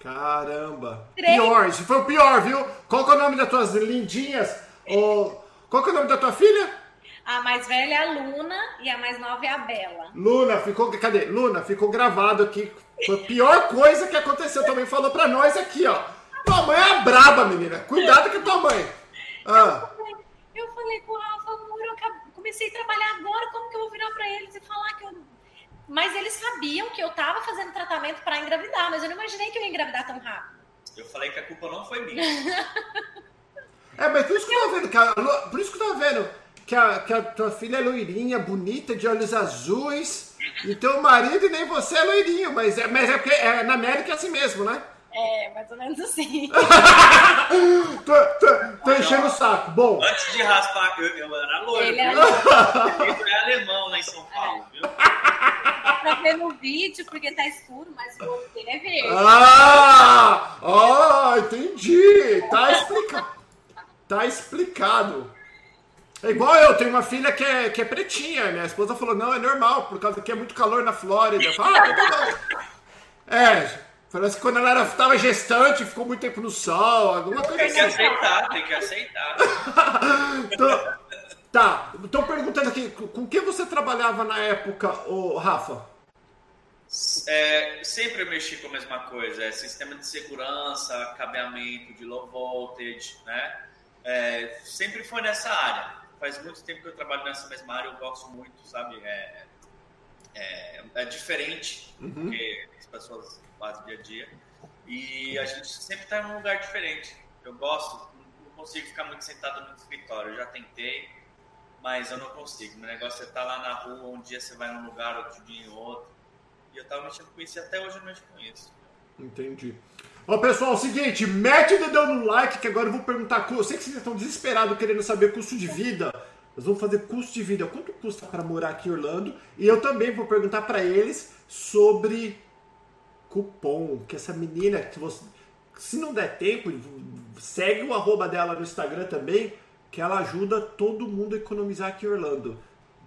Caramba. Três. Pior, isso foi o pior, viu? Qual que é o nome das tuas lindinhas? Oh, qual que é o nome da tua filha? A mais velha é a Luna e a mais nova é a Bela. Luna, ficou... Cadê? Luna, ficou gravado aqui. Foi a pior coisa que aconteceu. Também falou pra nós aqui, ó. Tua mãe é braba, menina. Cuidado com a tua mãe. Ah. Eu, falei, eu falei com o Rafa, amor, eu comecei a trabalhar agora. Como que eu vou virar pra eles e falar que eu... Mas eles sabiam que eu tava fazendo tratamento pra engravidar. Mas eu não imaginei que eu ia engravidar tão rápido. Eu falei que a culpa não foi minha. É, mas por isso que eu tava vendo, cara, por isso que eu tava vendo que a, que a tua filha é loirinha, bonita, de olhos azuis, e teu marido nem você é loirinho, mas é, mas é porque é, na América é assim mesmo, né? É, mais ou menos assim. tô, tô, tô enchendo o saco, bom. Antes de raspar, eu, eu era loiro. Ele é alemão lá em São Paulo, viu? Tá vendo o vídeo porque tá escuro, mas o olho dele é verde. Ah, ah, entendi, tá explicado. Tá explicado. É igual eu, tenho uma filha que é, que é pretinha. Minha esposa falou, não, é normal, por causa que é muito calor na Flórida. Eu falo, ah, é, parece que quando ela era, tava gestante, ficou muito tempo no sol, alguma coisa assim. Tem que aceitar, tem que aceitar. Então, tá, tô perguntando aqui, com que você trabalhava na época, ô, Rafa? É, sempre eu mexi com a mesma coisa, é sistema de segurança, cabeamento de low voltage, né? É, sempre foi nessa área. Faz muito tempo que eu trabalho nessa mesma área, eu gosto muito, sabe? É, é, é diferente uhum. do que as pessoas fazem dia a dia. E a gente sempre está em um lugar diferente. Eu gosto, não consigo ficar muito sentado no escritório. Eu já tentei, mas eu não consigo. O negócio é estar lá na rua, um dia você vai num lugar, outro dia em outro. E eu estava mexendo com isso e até hoje eu mexo com isso. Entendi. Ó, pessoal, é o seguinte, mete o dedão no like, que agora eu vou perguntar, eu sei que vocês estão desesperados querendo saber custo de vida, nós vamos fazer custo de vida, quanto custa para morar aqui em Orlando, e eu também vou perguntar para eles sobre cupom, que essa menina, que você, Se não der tempo, segue o arroba dela no Instagram também, que ela ajuda todo mundo a economizar aqui em Orlando.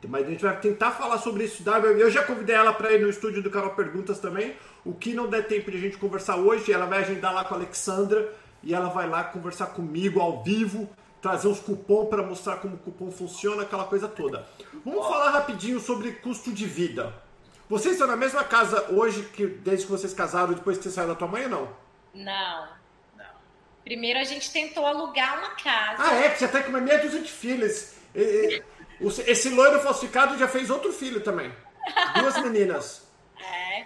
Mas a gente vai tentar falar sobre isso. Eu já convidei ela para ir no estúdio do Carol Perguntas também. O que não der tempo de a gente conversar hoje, ela vai agendar lá com a Alexandra e ela vai lá conversar comigo ao vivo, trazer uns cupons para mostrar como o cupom funciona, aquela coisa toda. Vamos falar rapidinho sobre custo de vida. Vocês estão na mesma casa hoje, que desde que vocês casaram, depois que você saiu da tua mãe ou não? Não, não. Primeiro a gente tentou alugar uma casa. Ah, é? Porque você tem que comer meia dúzia de filhas. E... Esse loiro falsificado já fez outro filho também. Duas meninas. É.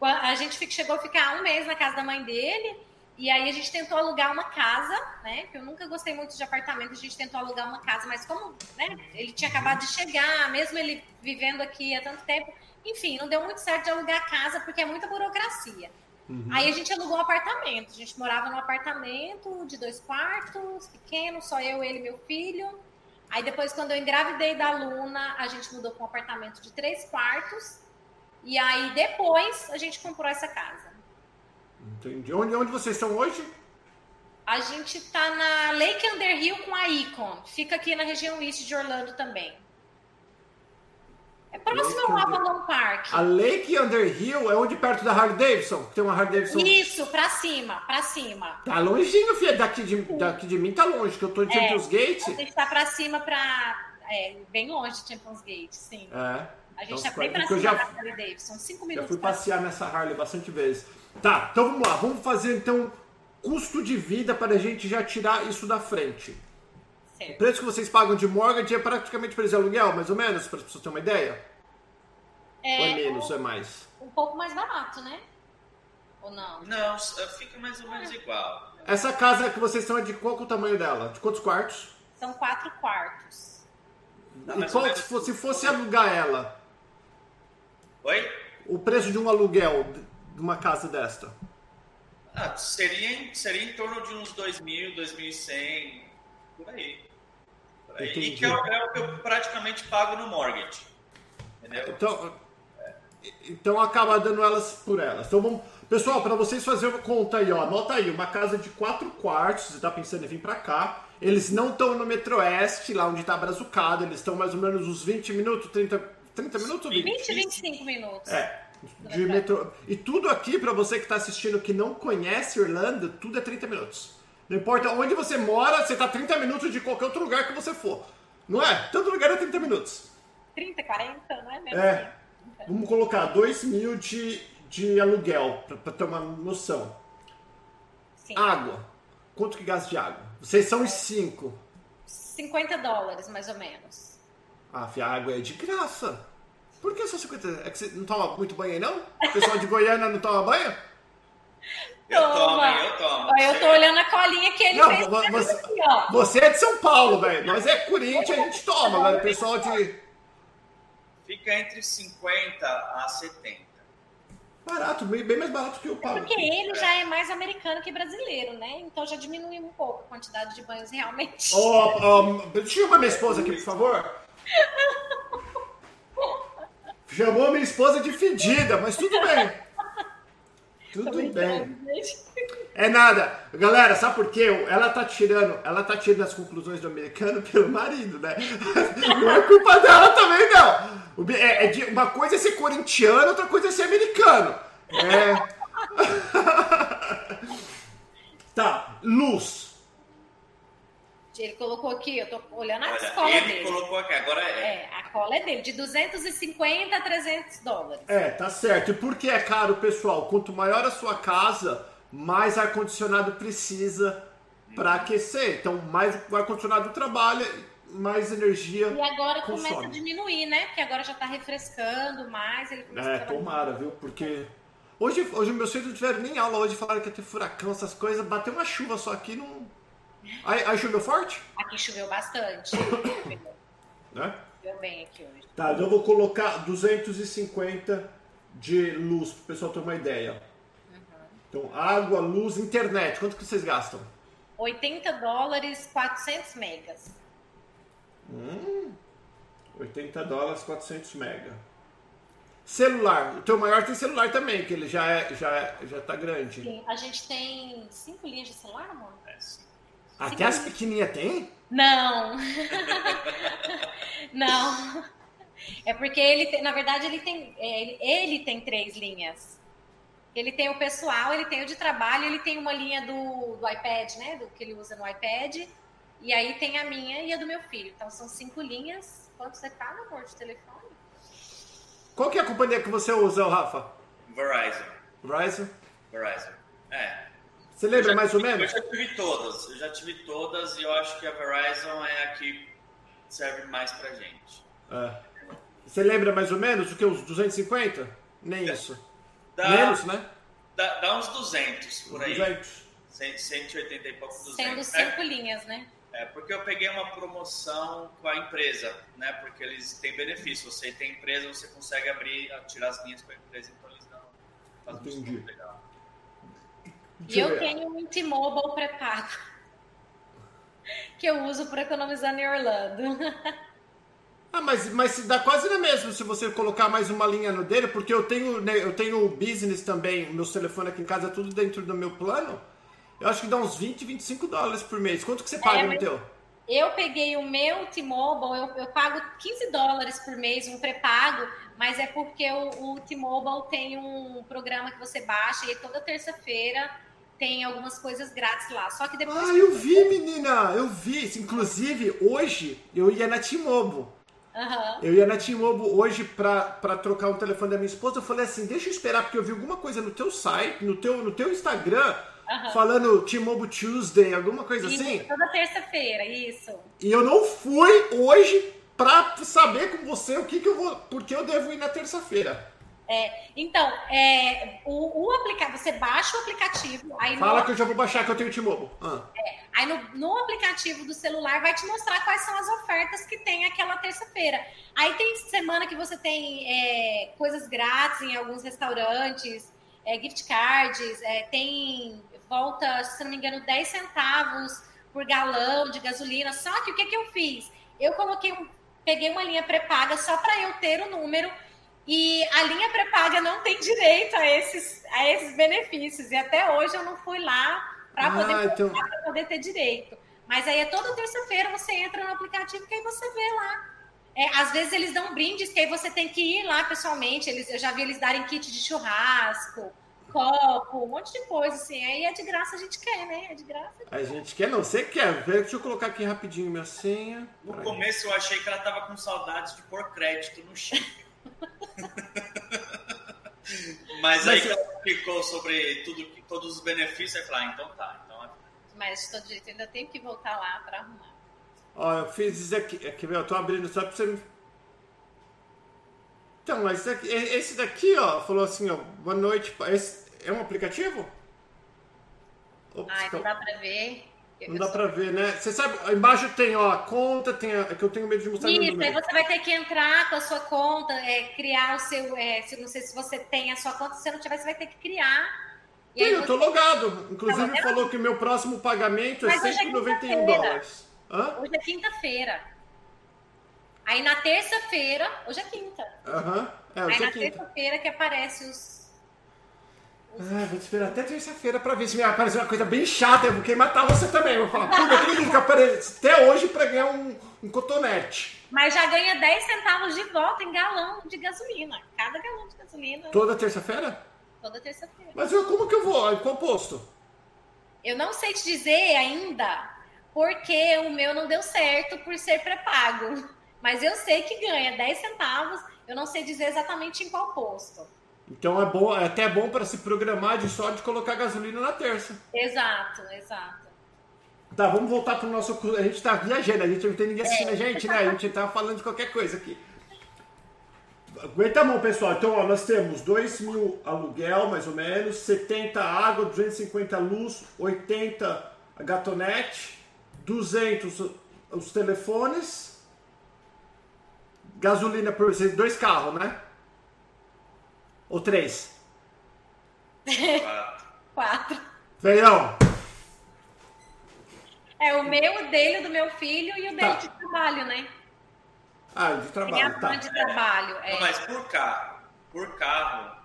A gente chegou a ficar um mês na casa da mãe dele. E aí a gente tentou alugar uma casa, né? Porque eu nunca gostei muito de apartamento. A gente tentou alugar uma casa, mas como, né? Ele tinha acabado de chegar, mesmo ele vivendo aqui há tanto tempo. Enfim, não deu muito certo de alugar a casa, porque é muita burocracia. Uhum. Aí a gente alugou um apartamento. A gente morava num apartamento de dois quartos, pequeno. Só eu, ele e meu filho. Aí depois, quando eu engravidei da Luna, a gente mudou para um apartamento de três quartos. E aí depois a gente comprou essa casa. Entendi. Onde, onde vocês estão hoje? A gente está na Lake Underhill com a Icon. Fica aqui na região East de Orlando também. É próximo ao Avalon Park. A Lake Underhill é onde perto da Harley Davidson? Tem uma Harley Davidson. Isso, pra cima, pra cima. Tá longinho, filha. Daqui de, daqui de mim tá longe, que eu tô de é, Champions Gate. A gente tá pra cima, pra... É, bem longe de Champions Gate, sim. É. A gente então, tá bem pra cima já, da Harley Davidson. Cinco minutos. Eu fui passear cima. Nessa Harley bastante vezes. Tá, então vamos lá. Vamos fazer, então, custo de vida para a gente já tirar isso da frente. O preço que vocês pagam de mortgage é praticamente preço de aluguel, mais ou menos, para as pessoas terem uma ideia? É, ou é menos, ou é mais? Um pouco mais barato, né? Ou não? Não, fica mais ou menos igual. Essa casa que vocês estão é de qual que é o tamanho dela? De quantos quartos? São quatro quartos. Não, e qual, se fosse, fosse alugar ela? Oi? O preço de um aluguel de uma casa desta? Ah, seria, seria em torno de uns dois mil, dois mil e cem, por aí. E que é o, é o que eu praticamente pago no mortgage. Entendeu? Então, é. então acaba dando elas por elas. Então vamos, pessoal, para vocês fazerem uma conta aí, ó, anota aí, uma casa de quatro quartos, você está pensando em vir para cá, eles não estão no Metroeste, lá onde está a Brazucada, eles estão mais ou menos uns vinte minutos, trinta, trinta minutos? vinte, vinte, vinte e cinco minutos. É, de metrô. E tudo aqui, para você que está assistindo que não conhece Orlando, tudo é trinta minutos. Não importa onde você mora, você tá trinta minutos de qualquer outro lugar que você for. Não é? Todo lugar é trinta minutos. trinta, quarenta, não é mesmo? É. Vamos colocar dois mil de, de aluguel, pra, pra ter uma noção. Sim. Água. Quanto que gasta de água? Vocês são os cinco. cinquenta dólares, mais ou menos. Ah, a água é de graça. Por que só cinquenta? É que você não toma muito banho aí, não? O pessoal de Goiânia não toma banho? Eu tomo, eu tomo. Eu tô olhando a colinha que ele não, fez. Você, aqui, ó. Você é de São Paulo, velho. Nós é Corinthians, a gente toma, velho. O pessoal de... Fica entre cinquenta a setenta. Barato, bem, bem mais barato que o Paulo. É porque ele já é mais americano que brasileiro, né? Então já diminuiu um pouco a quantidade de banhos realmente. Oh, oh, deixa eu chamar minha esposa aqui, por favor. Chamou minha esposa de fedida, mas tudo bem. Tudo bem. É nada. Galera, sabe por quê? Ela tá tirando, ela tá tirando as conclusões do americano pelo marido, né? Não é culpa dela também, não. É, é de, uma coisa é ser corintiano, outra coisa é ser americano. É. Tá, luz. Ele colocou aqui, eu tô olhando a cola dele. Ele colocou aqui, agora é. É, a cola é dele, de duzentos e cinquenta a trezentos dólares. É, tá certo. E por que é caro, pessoal? Quanto maior a sua casa, mais ar-condicionado precisa para aquecer. Então, mais o ar-condicionado trabalha, mais energia consome. E agora começa a diminuir, né? Porque agora já tá refrescando mais. Ele começa é, a tomara, viu? Porque... Hoje, hoje meus filhos não tiveram nem aula hoje, falaram que ia ter furacão, essas coisas. Bateu uma chuva só aqui, não... Aí, aí choveu forte? Aqui choveu bastante. Né? Choveu bem aqui hoje. Tá, então eu vou colocar duzentos e cinquenta de luz, pro pessoal ter uma ideia. Uhum. Então, água, luz, internet. Quanto que vocês gastam? oitenta dólares, quatrocentos megas. Hum, oitenta dólares, quatrocentos mega. Celular. O teu maior tem celular também, porque ele já, é, já, é, já tá grande. Sim, a gente tem cinco linhas de celular, amor? Até cinco as pequenininhas tem? Não. Não. É porque ele tem, na verdade, ele tem, ele, ele tem três linhas. Ele tem o pessoal, ele tem o de trabalho, ele tem uma linha do, do iPad, né? Do que ele usa no iPad. E aí tem a minha e a do meu filho. Então são cinco linhas. Quanto você tá, meu amor, de telefone? Qual que é a companhia que você usa, Rafa? Verizon. Verizon? Verizon, é. Você lembra mais tive, ou menos? Eu já tive todas, eu já tive todas e eu acho que a Verizon é a que serve mais pra gente. É. Você lembra mais ou menos o que, uns duzentos e cinquenta? Nem é. Isso. Dá, menos, né? Dá, dá uns duzentos por aí. duzentos. cento e oitenta e pouco, duzentos. Sendo cinco é. Linhas, né? É, porque eu peguei uma promoção com a empresa, né? Porque eles têm benefício. Você tem empresa, você consegue abrir, tirar as linhas com a empresa, então eles dão. Faz muito legal. E eu tenho um T-Mobile pré-pago, que eu uso por economizar em Orlando. Ah, mas, mas dá quase na mesma se você colocar mais uma linha no dele, porque eu tenho, né, eu tenho o business também, meus telefones aqui em casa, tudo dentro do meu plano. Eu acho que dá uns vinte, vinte e cinco dólares por mês. Quanto que você paga é, no teu? Eu peguei o meu T-Mobile, eu, eu pago quinze dólares por mês, um pré-pago, mas é porque o, o T-Mobile tem um programa que você baixa e toda terça-feira tem algumas coisas grátis lá. Só que depois... Ah, eu vi, menina! Eu vi! Inclusive, hoje eu ia na T-Mobile. Uhum. Eu ia na T-Mobile hoje pra, pra trocar um telefone da minha esposa. Eu falei assim, deixa eu esperar, porque eu vi alguma coisa no teu site, no teu, no teu Instagram... Uhum. Falando T-Mobile Tuesday, alguma coisa e assim. Toda terça-feira, isso. E eu não fui hoje pra saber com você o que, que eu vou, porque eu devo ir na terça-feira. É, então, é, o, o aplicativo, você baixa o aplicativo. Aí Fala no... que eu já vou baixar, que eu tenho T-Mobile. Ah. É, aí no, no aplicativo do celular vai te mostrar quais são as ofertas que tem aquela terça-feira. Aí tem semana que você tem é, coisas grátis em alguns restaurantes, é, gift cards, é, tem... volta, se não me engano, dez centavos por galão de gasolina. Só que o que, que eu fiz? Eu coloquei um, peguei uma linha pré-paga só para eu ter o número e a linha pré-paga não tem direito a esses, a esses benefícios. E até hoje eu não fui lá para ah, poder, então... poder ter direito. Mas aí é toda terça-feira você entra no aplicativo que aí você vê lá. É, às vezes eles dão brindes que aí você tem que ir lá pessoalmente. Eles, eu já vi eles darem kit de churrasco, copo, um monte de coisa, assim. Aí é de graça, a gente quer, né? É de graça. A gente, a gente quer, não. Você quer. Deixa eu colocar aqui rapidinho minha senha. No Pera começo aí. Eu achei que ela tava com saudades de pôr crédito no chip. Mas, Mas aí você... que ela explicou sobre tudo, todos os benefícios, aí falou, ah, então tá. Então... Mas, de todo jeito, eu ainda tenho que voltar lá pra arrumar. Ó, eu fiz isso aqui. Aqui, eu tô abrindo só pra você... Então, mas esse daqui, ó, falou assim, ó, boa noite, esse é um aplicativo? Ops, Ai, não tá... dá pra ver. Eu não dá sou... pra ver, né? Você sabe, embaixo tem, ó, a conta, tem a... que eu tenho medo de mostrar meu número. Isso, aí você vai ter que entrar com a sua conta, é, criar o seu, é, se, não sei se você tem a sua conta, se você não tiver, você vai ter que criar. Sim, eu você... tô logado, inclusive não, eu... falou que o meu próximo pagamento mas é cento e noventa e um dólares. Hã? Hoje é quinta-feira. Aí na terça-feira, hoje é quinta. Aham, uhum. é, hoje Aí é na quinta. Terça-feira que aparece os... os... Ah, vou te esperar até terça-feira pra ver se me aparecer uma coisa bem chata. Eu vou querer matar você também. Eu vou falar, pô, eu tenho que aparecer até hoje pra ganhar um, um cotonete. Mas já ganha dez centavos de volta em galão de gasolina. Cada galão de gasolina. Toda terça-feira? Toda terça-feira. Mas eu, como que eu vou? Em qual posto? Eu não sei te dizer ainda, porque o meu não deu certo por ser pré-pago. Mas eu sei que ganha dez centavos, eu não sei dizer exatamente em qual posto. Então é bom, é até bom para se programar de só de colocar gasolina na terça. Exato, exato. Tá, vamos voltar para o nosso... A gente tá viajando, a gente não tem ninguém assistindo é. a gente, né? A gente tá falando de qualquer coisa aqui. Aguenta a mão, pessoal. Então, ó, nós temos dois mil aluguel, mais ou menos, setenta água, duzentos e cinquenta luz, oitenta a gatonete, duzentos os telefones... Gasolina por vocês, dois carros, né? Ou três? Quatro. Quatro. Feirão. É o meu, o dele, do meu filho e o dele tá. de trabalho, né? Ah, de trabalho, tá. de trabalho, é. Não, mas por carro. por carro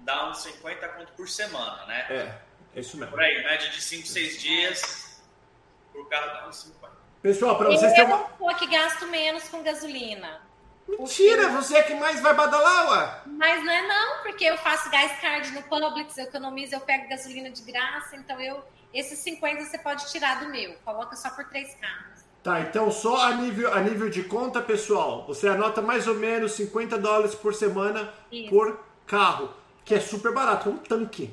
dá uns cinquenta conto por semana, né? É, é isso mesmo. Por aí, média de cinco, seis dias, por carro dá uns cinquenta. Pessoal, para vocês terem uma... Eu que gasto menos com gasolina. Mentira, porque... você é que mais vai badalar, ué? Mas não é não, porque eu faço gas card no Publix, eu economizo, eu pego gasolina de graça, então eu... Esses cinquenta você pode tirar do meu, coloca só por três carros. Tá, então só a nível, a nível de conta, pessoal, você anota mais ou menos cinquenta dólares por semana. Isso. Por carro, que é super barato, um tanque.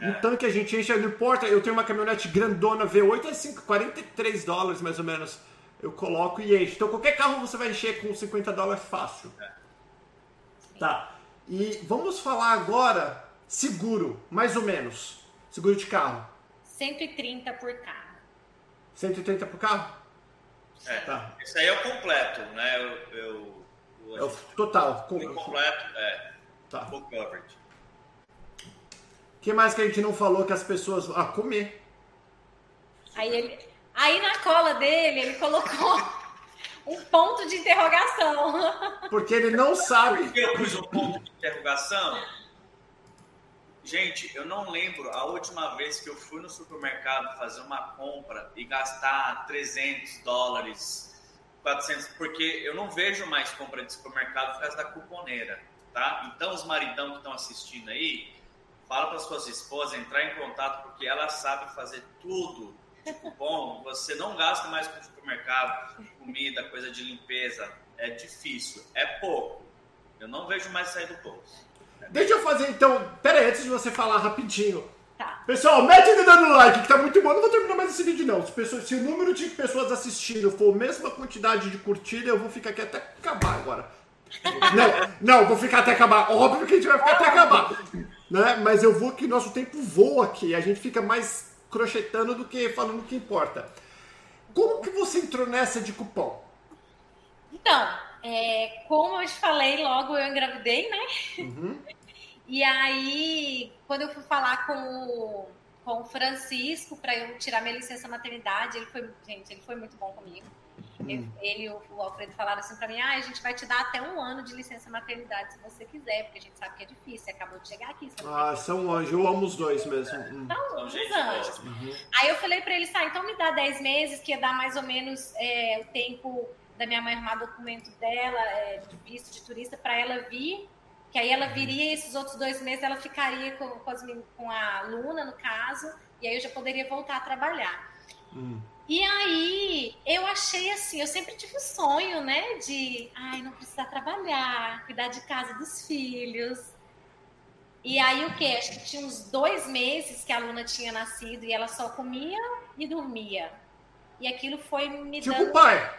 É. Um tanque a gente enche, não importa, eu tenho uma caminhonete grandona V oito, é cinco, quarenta e três dólares mais ou menos, eu coloco e enche. Então qualquer carro você vai encher com cinquenta dólares fácil. É. Tá, e vamos falar agora seguro, mais ou menos, seguro de carro. cento e trinta por carro. cento e trinta por carro? É, tá. Esse aí é o completo, né? Eu, eu, eu, é o total. O completo, é. Tá. Full coverage. O que mais que a gente não falou que as pessoas... Ah, comer. Aí, ele, aí na cola dele, ele colocou um ponto de interrogação. Porque ele não sabe... Por que eu pus um ponto de interrogação? Gente, eu não lembro a última vez que eu fui no supermercado fazer uma compra e gastar trezentos dólares, quatrocentos, porque eu não vejo mais compra de supermercado por causa da cuponeira, tá? Então, os maridão que estão assistindo aí, fala para suas esposas entrar em contato, porque ela sabe fazer tudo de cupom. Você não gasta mais com supermercado, comida, coisa de limpeza. É difícil, é pouco. Eu não vejo mais sair do bolso. Deixa eu fazer então, pera aí, antes de você falar rapidinho. Tá. Pessoal, mete ainda dando like, que tá muito bom. Não vou terminar mais esse vídeo não. Se, pessoas, se o número de pessoas assistindo for a mesma quantidade de curtida, eu vou ficar aqui até acabar agora. Não, não, vou ficar até acabar. Óbvio que a gente vai ficar até acabar. Né? Mas eu vou que nosso tempo voa aqui. A gente fica mais crochetando do que falando o que importa. Como que você entrou nessa de cupom? Então... É, como eu te falei, logo eu engravidei, né? Uhum. E aí, quando eu fui falar com o, com o Francisco para eu tirar minha licença maternidade, ele foi, gente, ele foi muito bom comigo. Uhum. Ele e o, o Alfredo falaram assim para mim, ah, a gente vai te dar até um ano de licença maternidade se você quiser, porque a gente sabe que é difícil, acabou de chegar aqui. Ah, quer... são anjos, eu amo os dois mesmo. Uhum. São anjos, os anjos. Uhum. Aí eu falei para ele, tá, então me dá dez meses, que ia dar mais ou menos é, o tempo... da minha mãe arrumar documento dela, é, de visto de turista, para ela vir, que aí ela viria e esses outros dois meses ela ficaria com, com, as, com a Luna, no caso, e aí eu já poderia voltar a trabalhar. Hum. E aí, eu achei assim, eu sempre tive o sonho, né, de, ai, não precisar trabalhar, cuidar de casa dos filhos. E aí, o quê? Acho que tinha uns dois meses que a Luna tinha nascido e ela só comia e dormia. E aquilo foi me tipo dando... Tipo pai!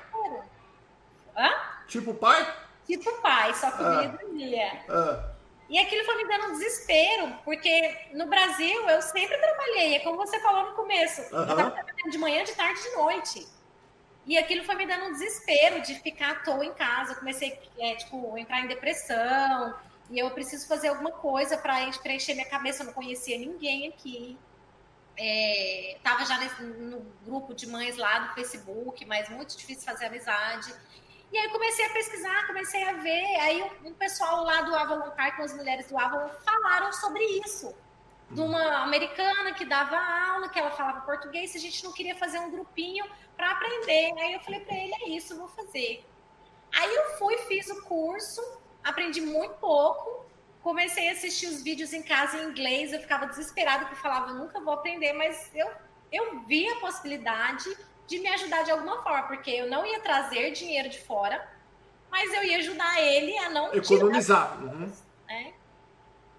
Hã? Tipo pai? Tipo pai, só comia ah. e dormia. Ah. E aquilo foi me dando um desespero, porque no Brasil eu sempre trabalhei, é como você falou no começo, uh-huh. eu estava trabalhando de manhã, de tarde, de noite. E aquilo foi me dando um desespero de ficar à toa em casa, eu comecei é, tipo, a entrar em depressão, e eu preciso fazer alguma coisa para encher minha cabeça, eu não conhecia ninguém aqui. É, tava já nesse, no grupo de mães lá do Facebook, mas muito difícil fazer amizade. E aí comecei a pesquisar, comecei a ver. Aí um, um pessoal lá do Avalon Park, as mulheres do Avalon, falaram sobre isso. De uma americana que dava aula, que ela falava português, e a gente não queria fazer um grupinho para aprender. Aí eu falei para ele, é isso, vou fazer. Aí eu fui, fiz o curso, aprendi muito pouco, comecei a assistir os vídeos em casa em inglês, eu ficava desesperada, porque eu falava, nunca vou aprender, mas eu, eu vi a possibilidade... de me ajudar de alguma forma, porque eu não ia trazer dinheiro de fora, mas eu ia ajudar ele a não... Economizar. Tirar, uhum. né?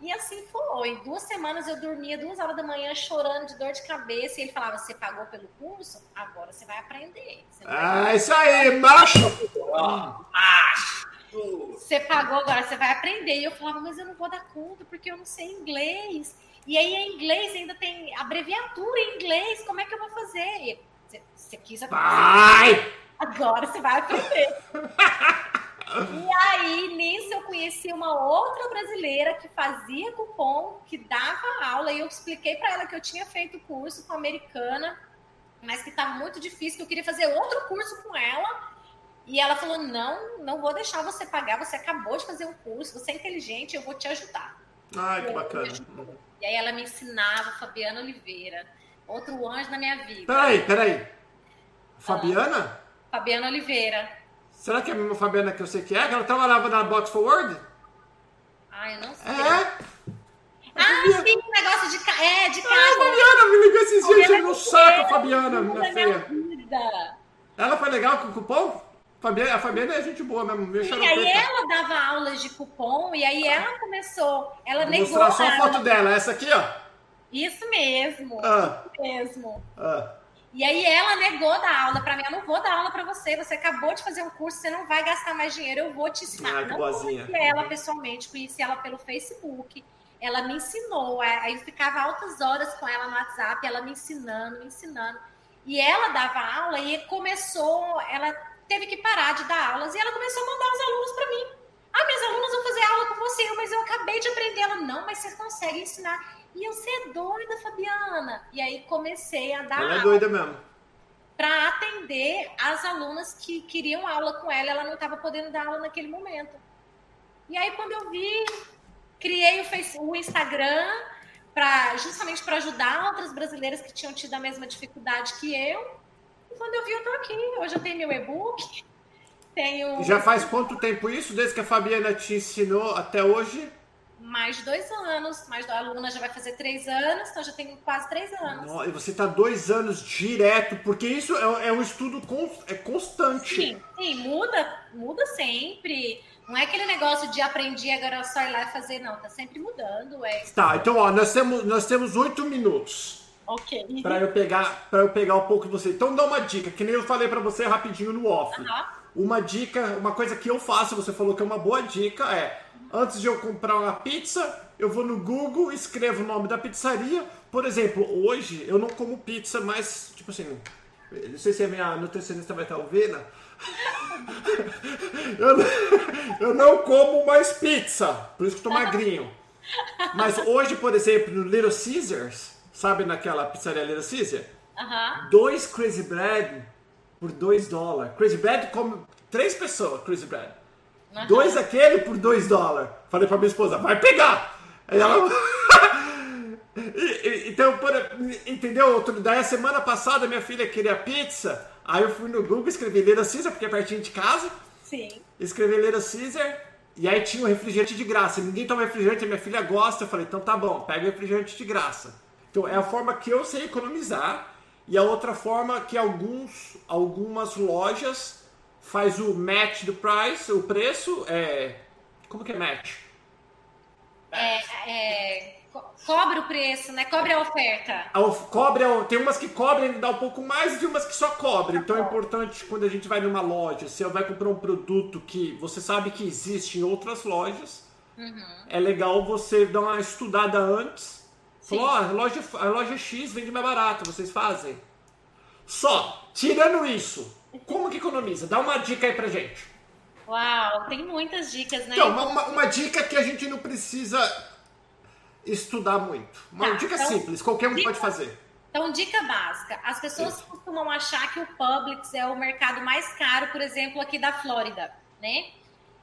E assim foi. Duas semanas eu dormia duas horas da manhã chorando de dor de cabeça, e ele falava, você pagou pelo curso? Agora você vai aprender. Você vai ah, aprender. Isso aí, macho! Oh, macho! Você pagou, agora você vai aprender. E eu falava, mas eu não vou dar conta, porque eu não sei inglês. E aí em inglês ainda tem abreviatura em inglês, como é que eu vou fazer? Você, você quis aprender, agora você vai aprender. E aí, nisso, eu conheci uma outra brasileira que fazia cupom, que dava aula, e eu expliquei para ela que eu tinha feito o curso com a americana, mas que estava muito difícil, que eu queria fazer outro curso com ela, E ela falou, não, não vou deixar você pagar, você acabou de fazer um curso, você é inteligente, eu vou te ajudar. Ai, que bacana. E aí ela me ensinava, Fabiana Oliveira, outro anjo na minha vida. Peraí, peraí. Fabiana? Ah, Fabiana Oliveira. Será que é a mesma Fabiana que eu sei que é? Que ela trabalhava na Box Forward? Ah, eu não sei. É? Ah, tem um negócio de, ca... é, de casa. Ah, Fabiana, me ligou esses dias, tirou no saco, Fabiana, minha feia. Vida. Ela foi legal com o cupom? A Fabiana é gente boa mesmo. E aí ela dava aulas de cupom e aí ela começou. Ela vou negou. Mostrar só a foto dela, essa aqui, ó. Isso mesmo. Ah. Isso mesmo. Ah. E aí ela negou dar aula pra mim. Eu não vou dar aula pra você. Você acabou de fazer um curso, você não vai gastar mais dinheiro. Eu vou te ensinar. Ah, não conheci ela pessoalmente, conheci ela pelo Facebook. Ela me ensinou. Aí eu ficava altas horas com ela no WhatsApp, ela me ensinando, me ensinando. E ela dava aula e começou. Ela teve que parar de dar aulas, e ela começou a mandar os alunos para mim. Ah, minhas alunas vão fazer aula com você, mas eu acabei de aprender. Ela, não, mas vocês conseguem ensinar. E eu, você é doida, Fabiana. E aí comecei a dar ela aula. Ela é doida mesmo. Para atender as alunas que queriam aula com ela, ela não estava podendo dar aula naquele momento. E aí quando eu vi, criei o, Facebook, o Instagram, pra, justamente para ajudar outras brasileiras que tinham tido a mesma dificuldade que eu. Quando eu vi, eu tô aqui. Hoje eu tenho meu e-book. Tenho... Já faz quanto tempo isso? Desde que a Fabiana te ensinou até hoje? Mais de dois anos. Mais a Luna já vai fazer três anos, então já tenho quase três anos. E você tá dois anos direto, porque isso é, é um estudo const, é constante. Sim, sim, muda, muda sempre. Não é aquele negócio de aprendi, agora é só ir lá e fazer, não. Tá sempre mudando. É. Tá, então ó, nós temos, nós temos oito minutos. Ok. Pra eu pegar, pra eu pegar um pouco de você. Então dá uma dica, que nem eu falei pra você rapidinho no off. Uhum. Uma dica, uma coisa que eu faço, você falou que é uma boa dica, é... Uhum. Antes de eu comprar uma pizza, eu vou no Google, escrevo o nome da pizzaria. Por exemplo, hoje eu não como pizza, mas... Tipo assim, não sei se a minha nutricionista vai estar ouvindo. eu, não, eu não como mais pizza, por isso que eu tô magrinho. Mas hoje, por exemplo, no Little Caesars... Sabe naquela pizzaria Little Caesar? Uhum. Dois Crazy Bread por dois dólares. Crazy Bread come três pessoas, Crazy Bread. Uhum. Dois daquele por dois dólares. Falei pra minha esposa, vai pegar! Aí ela... e, e, então, por... entendeu? Outro... Daí a semana passada minha filha queria pizza, aí eu fui no Google, escrevi Little Caesar, porque é pertinho de casa. Sim. Escrevi Little Caesar, e aí tinha um refrigerante de graça. Ninguém toma refrigerante, minha filha gosta. Eu falei, então tá bom, pega o refrigerante de graça. Então, é a forma que eu sei economizar, e a outra forma que alguns, algumas lojas faz o match do price, o preço, é... Como que é match? É, é, co- cobre o preço, né? Cobre a oferta. A of- cobre a, tem umas que cobrem e dá um pouco mais, e tem umas que só cobrem. Então, é importante quando a gente vai numa loja, se você vai comprar um produto que você sabe que existe em outras lojas, uhum. É legal você dar uma estudada antes. Falou, ó, a loja, a loja X vende mais barato, vocês fazem? Só, tirando isso, como que economiza? Dá uma dica aí pra gente. Uau, tem muitas dicas, né? Então, uma, uma dica que a gente não precisa estudar muito. Uma tá, dica então, simples, qualquer um dica, pode fazer. Então, dica básica. As pessoas Sim. costumam achar que o Publix é o mercado mais caro, por exemplo, aqui da Flórida, né?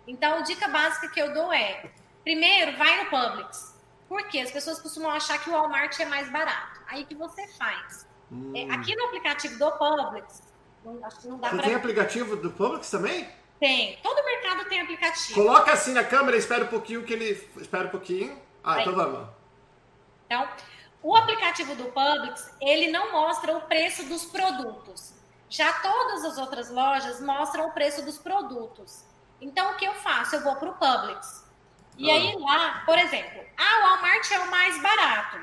Então, dica básica que eu dou é, primeiro, vai no Publix. Porque as pessoas costumam achar que o Walmart é mais barato. Aí que você faz. Hum. É, aqui no aplicativo do Publix, não, acho que não dá pra... Você tem aplicativo do Publix também? Tem. Todo mercado tem aplicativo. Coloca assim na câmera, espera um pouquinho que ele... Espera um pouquinho. Ah, aí. Então vamos. Então, o aplicativo do Publix, ele não mostra o preço dos produtos. Já todas as outras lojas mostram o preço dos produtos. Então, o que eu faço? Eu vou pro Publix. E ah. aí lá, por exemplo, ah, o Walmart é o mais barato.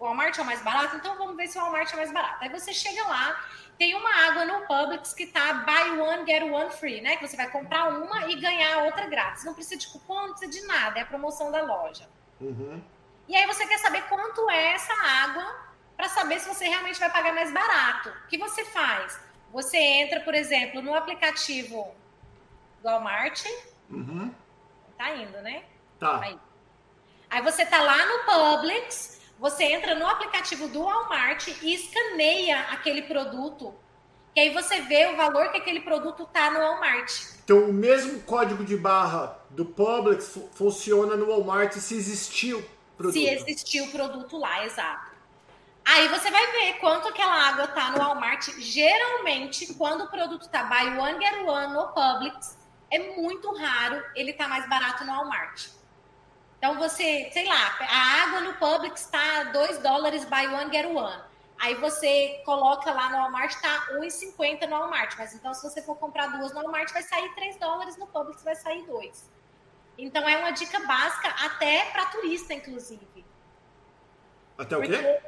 O Walmart é o mais barato? Então vamos ver se o Walmart é o mais barato. Aí você chega lá, tem uma água no Publix que tá buy one, get one free, né? Que você vai comprar uma e ganhar a outra grátis. Não precisa de cupom, não precisa de nada, é a promoção da loja. Uhum. E aí você quer saber quanto é essa água para saber se você realmente vai pagar mais barato. O que você faz? Você entra, por exemplo, no aplicativo do Walmart. Uhum. Tá indo, né? Tá. Aí. Aí você tá lá no Publix, você entra no aplicativo do Walmart e escaneia aquele produto. E aí você vê o valor que aquele produto tá no Walmart. Então o mesmo código de barra do Publix fu- funciona no Walmart se existir o produto. Se existir o produto lá, exato. Aí você vai ver quanto aquela água tá no Walmart. Geralmente, quando o produto tá buy one, get one no Publix, é muito raro ele tá mais barato no Walmart. Então você, sei lá, a água no Publix tá dois dólares buy one, get one. Aí você coloca lá no Walmart, tá um e cinquenta no Walmart. Mas então, se você for comprar duas no Walmart, vai sair três dólares, no Publix vai sair dois. Então, é uma dica básica até para turista, inclusive. Até o Porque, quê?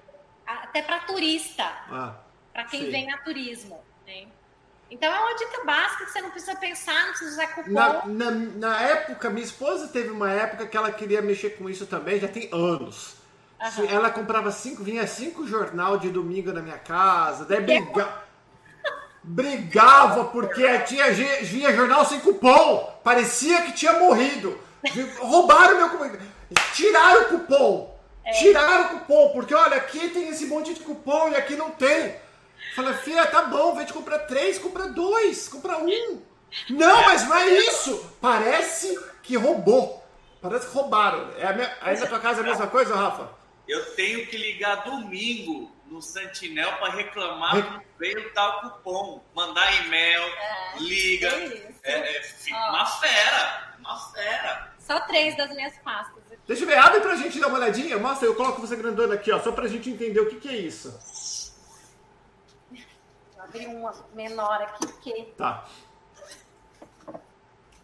Até para turista. Ah, para quem sim. vem a turismo. Né? Então, é uma dica básica que você não precisa pensar, não precisa usar cupom. Na, na, na época, minha esposa teve uma época que ela queria mexer com isso também, já tem anos. Uhum. Ela comprava cinco, vinha cinco jornal de domingo na minha casa, daí briga... brigava porque tinha, vinha jornal sem cupom, parecia que tinha morrido, roubaram meu cupom, tiraram o cupom, é. tiraram o cupom, porque olha, aqui tem esse monte de cupom e aqui não tem. Fala, filha, tá bom, vem te comprar três, compra dois, compra um. Não, mas não é isso, parece que roubou, parece que roubaram. É a minha... Aí na tua casa é a mesma coisa, Rafa? Eu tenho que ligar domingo no Sentinel para reclamar que não veio tal cupom. Mandar e-mail, é, liga. É, é, é uma fera, uma fera. Só três das minhas pastas. Aqui. Deixa eu ver, abre pra gente dar uma olhadinha. Mostra, eu coloco você grandona aqui, ó, só pra gente entender o que, que é isso. Vou abrir uma menor aqui, porque... Tá.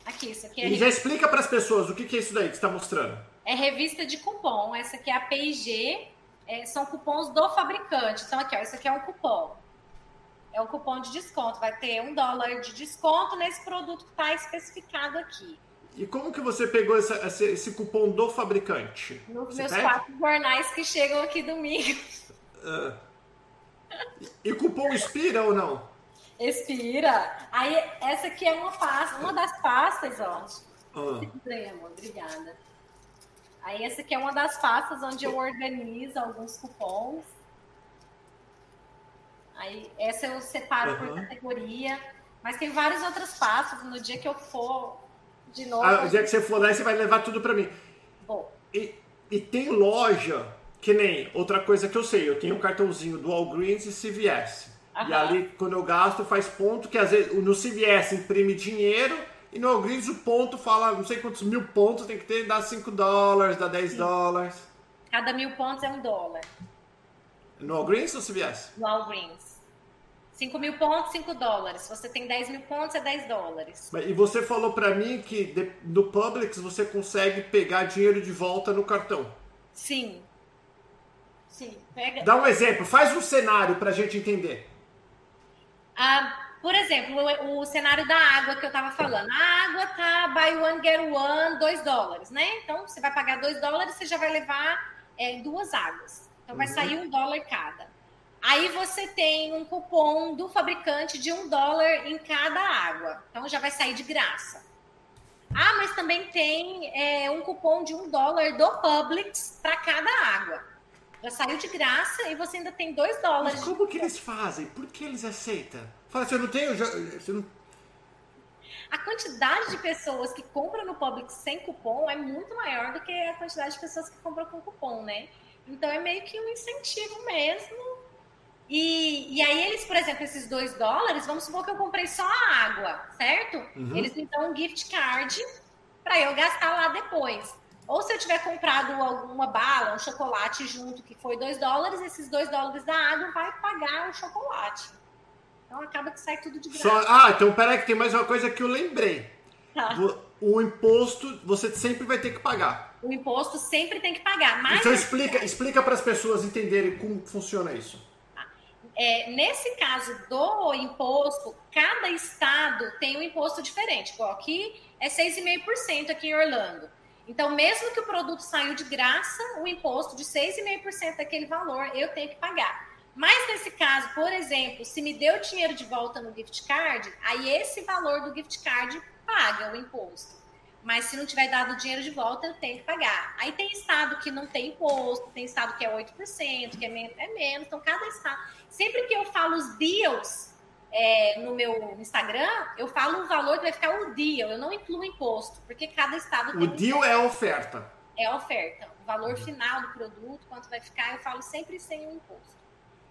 Aqui, isso aqui é... E já explica para as pessoas o que, que é isso daí que você está mostrando. É revista de cupom, essa aqui é a P e G, é, são cupons do fabricante. Então aqui, ó, isso aqui é um cupom. É um cupom de desconto, vai ter um dólar de desconto nesse produto que está especificado aqui. E como que você pegou essa, essa, esse cupom do fabricante? Nos meus pede? quatro jornais que chegam aqui domingo. Uh, e cupom expira ou não? Expira. Aí essa aqui é uma pasta, uma das pastas, ó. Ah. Extremo, obrigada. Aí essa aqui é uma das pastas onde eu organizo alguns cupons. Aí essa eu separo uhum. por categoria, mas tem várias outras pastas. No dia que eu for de novo. Ah, o dia que você for lá, você vai levar tudo para mim. Bom. E, e tem loja que nem outra coisa que eu sei. Eu tenho um cartãozinho do Walgreens e C V S. Uhum. E ali quando eu gasto faz ponto que às vezes no C V S imprime dinheiro. E no Walgreens o ponto fala, não sei quantos mil pontos tem que ter, dá cinco dólares, dá dez dólares. Cada mil pontos é um dólar. No Walgreens ou C V S? No Walgreens. cinco mil pontos, cinco dólares. Se você tem dez mil pontos, é dez dólares. E você falou pra mim que no Publix você consegue pegar dinheiro de volta no cartão. Sim. Sim. Pega... Dá um exemplo, faz um cenário pra gente entender. Ah... Por exemplo, o, o cenário da água que eu tava falando. A água tá buy one, get one, dois dólares, né? Então, você vai pagar dois dólares, você já vai levar é, duas águas. Então, vai uhum. sair um dólar cada. Aí, você tem um cupom do fabricante de um dólar em cada água. Então, já vai sair de graça. Ah, mas também tem é, um cupom de um dólar do Publix para cada água. Já saiu de graça e você ainda tem dois dólares. Mas como que eles fazem? Por que eles aceitam? Fala, se eu não tenho... Já, se eu não... A quantidade de pessoas que compram no Publix sem cupom é muito maior do que a quantidade de pessoas que compram com cupom, né? Então, é meio que um incentivo mesmo. E, e aí, eles, por exemplo, esses dois dólares, vamos supor que eu comprei só a água, certo? Uhum. Eles me dão um gift card para eu gastar lá depois. Ou se eu tiver comprado alguma bala, um chocolate junto, que foi dois dólares, esses dois dólares da água vai pagar o chocolate. Então acaba que sai tudo de graça. Só, ah, então peraí que tem mais uma coisa que eu lembrei. Tá. O, o imposto você sempre vai ter que pagar. O imposto sempre tem que pagar. Mas então explica, explica para as pessoas entenderem como funciona isso. É, nesse caso do imposto, cada estado tem um imposto diferente. Igual aqui é seis vírgula cinco por cento aqui em Orlando. Então, mesmo que o produto saiu de graça, o imposto de seis vírgula cinco por cento daquele valor eu tenho que pagar. Mas nesse caso, por exemplo, se me deu dinheiro de volta no gift card, aí esse valor do gift card paga o imposto. Mas se não tiver dado dinheiro de volta, eu tenho que pagar. Aí tem estado que não tem imposto, tem estado que é oito por cento, que é menos, é menos. Então, cada estado... Sempre que eu falo os deals, é, no meu Instagram, eu falo um valor que vai ficar o deal, eu não incluo imposto, porque cada estado tem... O deal é a oferta. É a oferta. O valor final do produto, quanto vai ficar, eu falo sempre sem o imposto.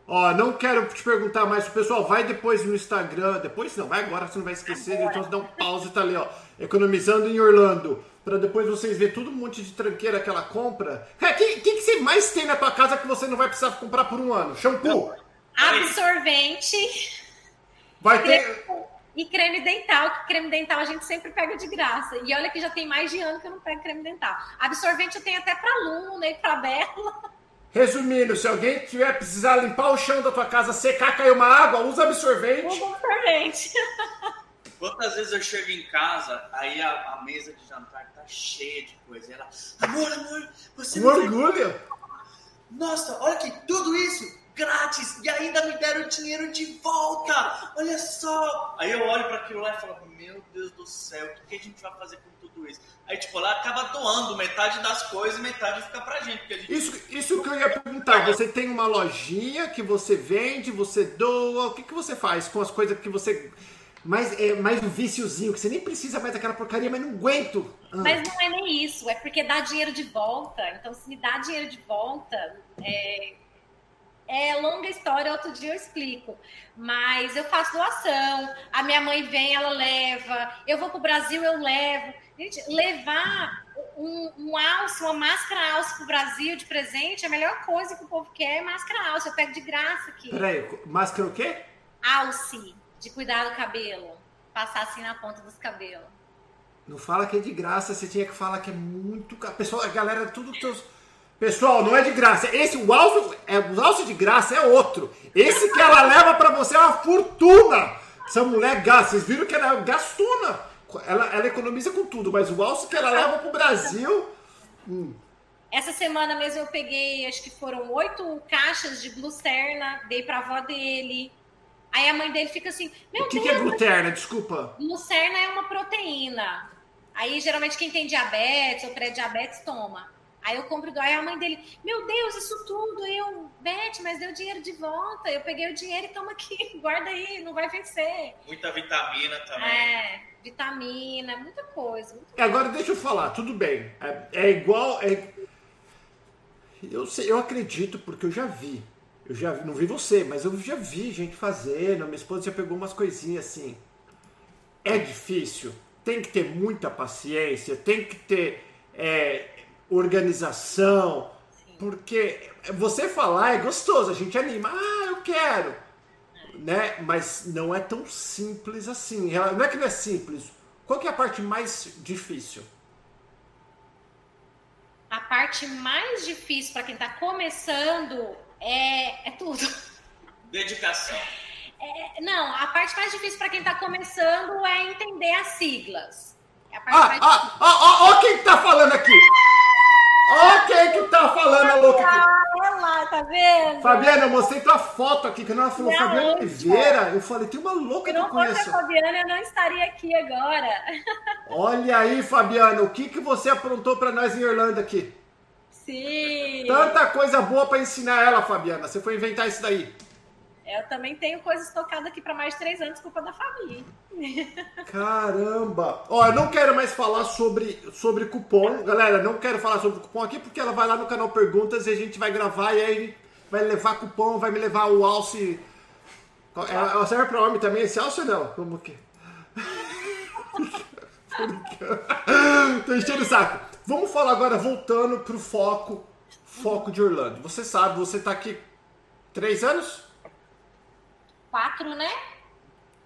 Ó, não quero te perguntar mais, o pessoal vai depois no Instagram, depois não, vai agora, você não vai esquecer, agora. Então você dá um pause e tá ali, ó, economizando em Orlando, pra depois vocês verem todo um monte de tranqueira que ela compra. O que, que, que você mais tem na tua casa que você não vai precisar comprar por um ano? Shampoo? Absorvente. Vai ter... Creme, e creme dental, que creme dental a gente sempre pega de graça. E olha que já tem mais de ano que eu não pego creme dental. Absorvente eu tenho até pra Luna e pra Bela. Resumindo, se alguém tiver precisar limpar o chão da tua casa, secar, cair uma água, usa absorvente. Usa absorvente. Quantas vezes eu chego em casa, aí a, a mesa de jantar tá cheia de coisa. E ela, amor, amor, você... Um orgulho. Vai... Nossa, olha que tudo isso grátis e ainda me deram o dinheiro de volta. Olha só. Aí eu olho para aquilo lá e falo, meu Deus do céu, o que a gente vai fazer com tudo isso? Aí, tipo, lá acaba doando metade das coisas e metade fica pra gente. Porque a gente... Isso, isso que eu ia perguntar. Você tem uma lojinha que você vende, você doa. O que, que você faz com as coisas que você... Mais, é, mais um viciozinho, que você nem precisa mais daquela porcaria, mas não aguento. Ah. Mas não é nem isso. É porque dá dinheiro de volta. Então, se me dá dinheiro de volta... É... É longa história, outro dia eu explico. Mas eu faço doação, a minha mãe vem, ela leva, eu vou pro Brasil, eu levo. Gente, levar um, um alce, uma máscara alce pro Brasil de presente, a melhor coisa que o povo quer é máscara alce, eu pego de graça aqui. Peraí, máscara o quê? Alce, de cuidar do cabelo, passar assim na ponta dos cabelos. Não fala que é de graça, você tinha que falar que é muito... A, pessoa, a galera, tudo teus... Pessoal, não é de graça. Esse, o alce, é, o alce de graça é outro. Esse que ela leva pra você é uma fortuna. Essa mulher gasta. Vocês viram que ela gastuna. Ela, ela economiza com tudo, mas o alce que ela leva pro Brasil... Hum. Essa semana mesmo eu peguei, acho que foram oito caixas de Glucerna, dei pra avó dele. Aí a mãe dele fica assim... Meu o que, Deus, que é Glucerna? Desculpa. Glucerna é uma proteína. Aí geralmente quem tem diabetes ou pré-diabetes toma. Aí eu compro, aí a mãe dele, meu Deus, isso tudo, eu, Beth, mas deu dinheiro de volta, eu peguei o dinheiro e toma aqui, guarda aí, não vai vencer. Muita vitamina também. É, vitamina, muita coisa. Muita coisa. Agora deixa eu falar, tudo bem, é, é igual, é... Eu, sei, eu acredito porque eu já vi, eu já não vi você, mas eu já vi gente fazendo, minha esposa já pegou umas coisinhas assim, é difícil, tem que ter muita paciência, tem que ter... É, organização, sim. Porque você falar é gostoso, a gente anima, ah, eu quero, é. Né? Mas não é tão simples assim, não é que não é simples, qual que é a parte mais difícil? A parte mais difícil para quem tá começando é, é tudo. Dedicação. É, não, a parte mais difícil para quem tá começando é entender as siglas. É a parte ah, mais ah, difícil. Ó, ó, ó quem tá falando aqui! Olha quem que tá falando, a louca aqui. Olha lá, tá vendo? Fabiana, eu mostrei tua foto aqui, que ela falou não, Fabiana Oliveira. Eu falei, tem uma louca que eu conheço. Se não fosse a Fabiana, eu não estaria aqui agora. Olha aí, Fabiana, o que, que você aprontou pra nós em Orlando aqui? Sim. Tanta coisa boa pra ensinar ela, Fabiana. Você foi inventar isso daí. Eu também tenho coisas tocadas aqui pra mais de três anos, culpa da família. Caramba! Ó, eu não quero mais falar sobre, sobre cupom. Galera, não quero falar sobre cupom aqui, porque ela vai lá no canal Perguntas e a gente vai gravar e aí vai levar cupom, vai me levar o alce... Ela serve pra homem também, esse alce ou não? Como que... Tô enchendo o saco. Vamos falar agora, voltando pro foco, foco de Orlando. Você sabe, você tá aqui três anos? Quatro, né?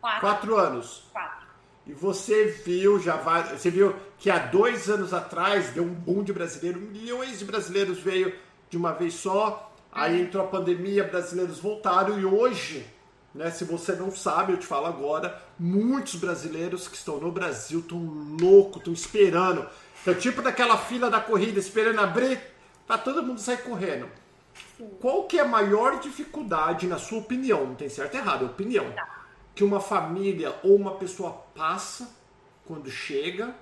Quatro. Quatro anos. Quatro. E você viu, já vai, você viu que há dois anos atrás deu um boom de brasileiro, milhões de brasileiros veio de uma vez só, aí entrou a pandemia, brasileiros voltaram e hoje, né, se você não sabe, eu te falo agora, muitos brasileiros que estão no Brasil estão loucos, estão esperando. É tipo daquela fila da corrida, esperando abrir, tá todo mundo sair correndo. Qual que é a maior dificuldade, na sua opinião, não tem certo e errado, é opinião, tá, que uma família ou uma pessoa passa quando chega?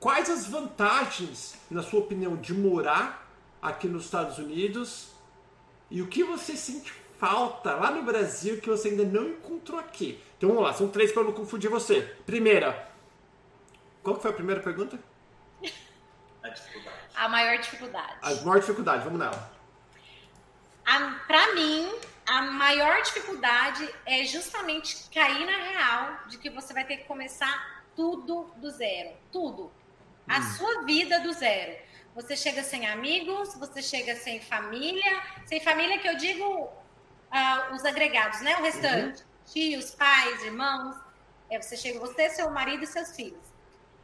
Quais as vantagens, na sua opinião, de morar aqui nos Estados Unidos? E o que você sente falta lá no Brasil que você ainda não encontrou aqui? Então vamos lá, são três para eu não confundir você. Primeira, qual que foi a primeira pergunta? A dificuldade. A maior dificuldade. A maior dificuldade, vamos nela. Para mim, a maior dificuldade é justamente cair na real de que você vai ter que começar tudo do zero. Tudo. Hum. A sua vida do zero. Você chega sem amigos, você chega sem família. Sem família que eu digo uh, os agregados, né? O restante. Uhum. Tios, pais, irmãos. É, você chega, você, seu marido e seus filhos.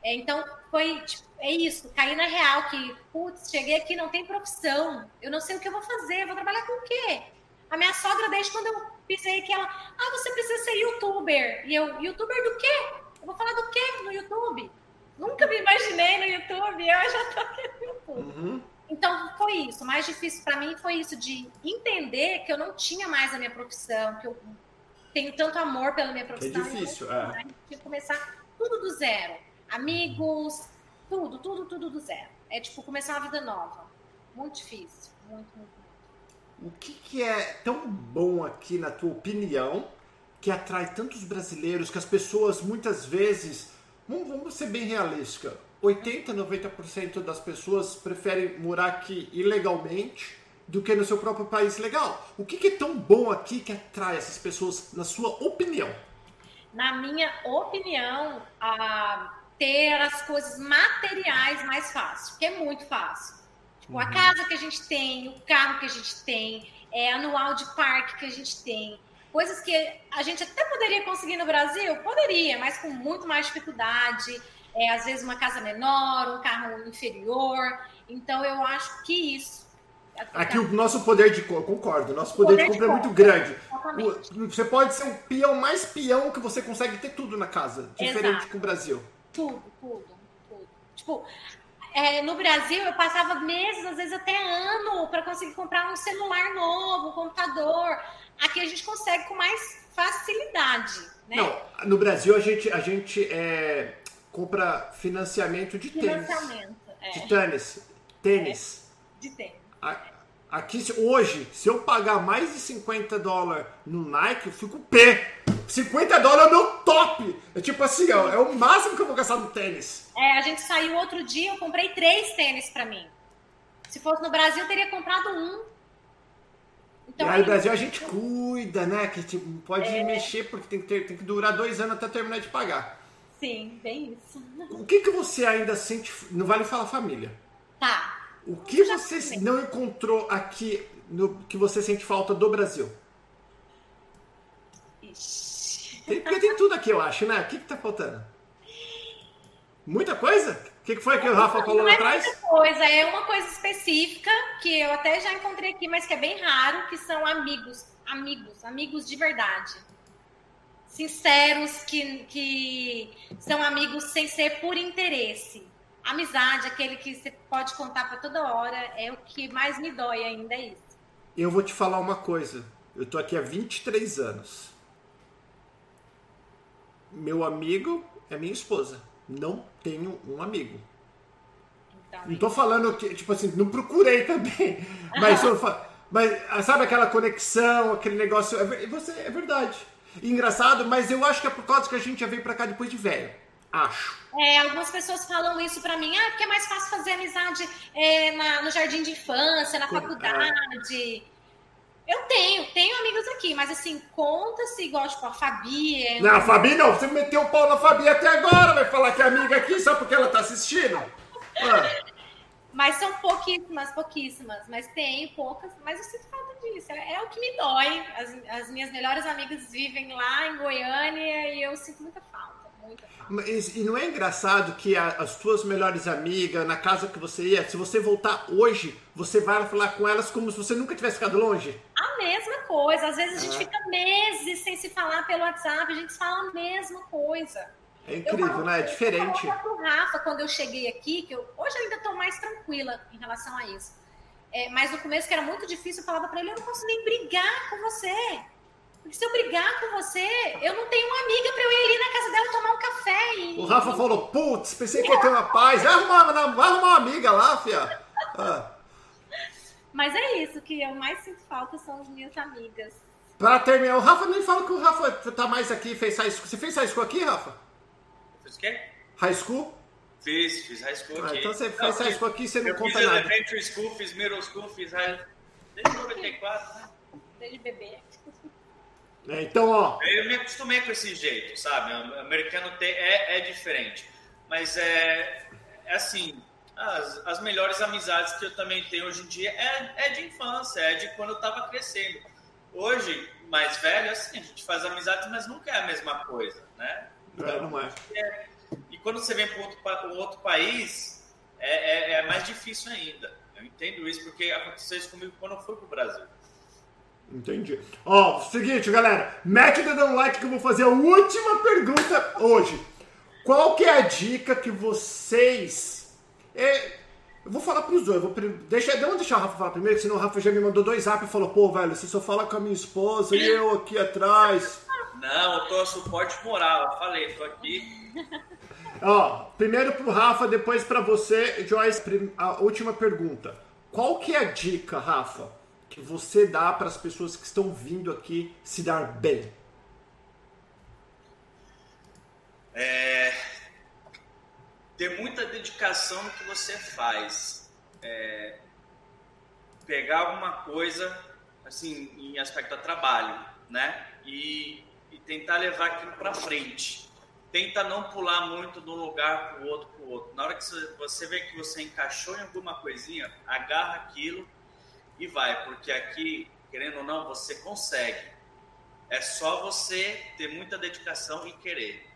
É, então, foi tipo, é isso. Cair na real que, putz, cheguei aqui, não tem profissão. Eu não sei o que eu vou fazer, eu vou trabalhar com o quê? A minha sogra, desde quando eu pisei que ela... Ah, você precisa ser youtuber. E eu, youtuber do quê? Eu vou falar do quê no YouTube? Nunca me imaginei no YouTube, eu já tô aqui no YouTube. Uhum. Então, foi isso. O mais difícil para mim foi isso, de entender que eu não tinha mais a minha profissão, que eu tenho tanto amor pela minha profissão. É difícil, eu é. Tinha que começar tudo do zero. Amigos, tudo, tudo, tudo do zero. É tipo, começar uma vida nova. Muito difícil, muito, muito. O que, que é tão bom aqui, na tua opinião, que atrai tantos brasileiros, que as pessoas muitas vezes... Vamos ser bem realística, oitenta, noventa por cento das pessoas preferem morar aqui ilegalmente do que no seu próprio país legal. O que, que é tão bom aqui que atrai essas pessoas, na sua opinião? Na minha opinião, ah, ter as coisas materiais mais fácil, porque é muito fácil. Tipo, uhum. A casa que a gente tem, o carro que a gente tem, é, anual de parque que a gente tem. Coisas que a gente até poderia conseguir no Brasil, poderia, mas com muito mais dificuldade. É, às vezes uma casa menor, um carro inferior. Então eu acho que isso. Aqui o nosso poder de compra, concordo, nosso poder, poder de compra é muito grande. Exatamente. Você pode ser um peão mais peão que você consegue ter tudo na casa, diferente. Exato. Com o Brasil. Tudo, tudo, tudo. Tipo, é, no Brasil eu passava meses, às vezes até ano, para conseguir comprar um celular novo, um computador. Aqui a gente consegue com mais facilidade, né? Não, no Brasil a gente, a gente é, compra financiamento de tênis. Financiamento, é. De tênis. Tênis. É, de tênis. Aqui, hoje, se eu pagar mais de cinquenta dólares no Nike, eu fico pé. cinquenta dólares é o meu top. É tipo assim, ó, é o máximo que eu vou gastar no tênis. É, a gente saiu outro dia, eu comprei três tênis pra mim. Se fosse no Brasil, eu teria comprado um. Então, aí no Brasil a gente cuida, né? Que tipo, pode é... mexer porque tem que, ter, tem que durar dois anos até terminar de pagar. Sim, bem isso. O que, que você ainda sente... Não vale falar família. Tá. O que você também não encontrou aqui no, que você sente falta do Brasil? Ixi. Tem, porque tem tudo aqui, eu acho, né? O que, que tá faltando? Muita coisa? O que, que foi que o Rafa falou lá atrás? Não é muita coisa, é uma coisa específica que eu até já encontrei aqui, mas que é bem raro, que são amigos, amigos, amigos de verdade. Sinceros, que, que são amigos sem ser por interesse. Amizade, aquele que você pode contar para toda hora, é o que mais me dói ainda, é isso. Eu vou te falar uma coisa, eu tô aqui há vinte e três anos. Meu amigo é minha esposa. Não tenho um amigo. Então, não tô falando que, tipo assim, não procurei também. Mas, eu falo, mas sabe aquela conexão, aquele negócio? É, você, é verdade. E engraçado, mas eu acho que é por causa que a gente já veio pra cá depois de velho. Acho. É, algumas pessoas falam isso pra mim. Ah, porque é mais fácil fazer amizade é, na, no jardim de infância, na faculdade. É. Eu tenho, tenho amigos aqui, mas assim, conta-se igual, tipo, a Fabi... É... Não, a Fabi não, você meteu o pau na Fabi até agora, vai falar que é amiga aqui só porque ela tá assistindo. É. Mas são pouquíssimas, pouquíssimas, mas tenho poucas, mas eu sinto falta disso, é, é o que me dói. As, as minhas melhores amigas vivem lá em Goiânia e eu sinto muita falta, muita falta. Mas, e não é engraçado que a, as suas melhores amigas, na casa que você ia, se você voltar hoje, você vai falar com elas como se você nunca tivesse ficado longe? A mesma coisa, às vezes a gente ah. fica meses sem se falar pelo WhatsApp, a gente fala a mesma coisa. É incrível, eu, né? É diferente. Eu falava pro Rafa quando eu cheguei aqui, que eu, hoje eu ainda tô mais tranquila em relação a isso. É, mas no começo, que era muito difícil, eu falava pra ele, eu não posso nem brigar com você. Porque se eu brigar com você, eu não tenho uma amiga pra eu ir ali na casa dela tomar um café. E... O Rafa falou, putz, pensei que eu tenho uma paz, vai arrumar, vai arrumar uma amiga lá, fia. Ah. Mas é isso, que eu mais sinto falta são as minhas amigas. Pra terminar, o Rafa nem fala que o Rafa tá mais aqui, fez high school. Você fez high school aqui, Rafa? Fez o quê? High school? Fiz, fiz high school aqui. Ah, então você não, fez high school aqui e você não conta nada. Eu fiz elementary school, fiz middle school, fiz high school. Desde noventa e quatro, né? Desde bebê. É, então, ó. Eu me acostumei com esse jeito, sabe? O americano tem, é, é diferente. Mas é, é assim, as, as melhores amizades que eu também tenho hoje em dia é, é de infância, é de quando eu tava crescendo. Hoje, mais velho, assim, a gente faz amizades, mas nunca é a mesma coisa, né? Então, não é. é. E quando você vem para um outro país, é, é, é mais difícil ainda. Eu entendo isso, porque aconteceu isso comigo quando eu fui pro Brasil. Entendi. Ó, seguinte, galera. Mete o dedão no like que eu vou fazer a última pergunta hoje. Qual que é a dica que vocês... É, eu vou falar pros dois. Eu vou... Deixa, vamos deixar o Rafa falar primeiro, senão o Rafa já me mandou dois apps e falou, pô, velho, você só fala com a minha esposa e eu aqui atrás. Não, eu tô a suporte moral. Eu falei, tô aqui. Ó, primeiro pro Rafa, depois pra você, Joyce. A última pergunta. Qual que é a dica, Rafa, que você dá para as pessoas que estão vindo aqui se dar bem? É, ter muita dedicação no que você faz. É, pegar alguma coisa, assim, em aspecto a trabalho, né? E, e tentar levar aquilo para frente. Tenta não pular muito de um lugar para o outro, para o outro. Na hora que você vê que você encaixou em alguma coisinha, agarra aquilo e vai, porque aqui, querendo ou não, você consegue. É só você ter muita dedicação e querer,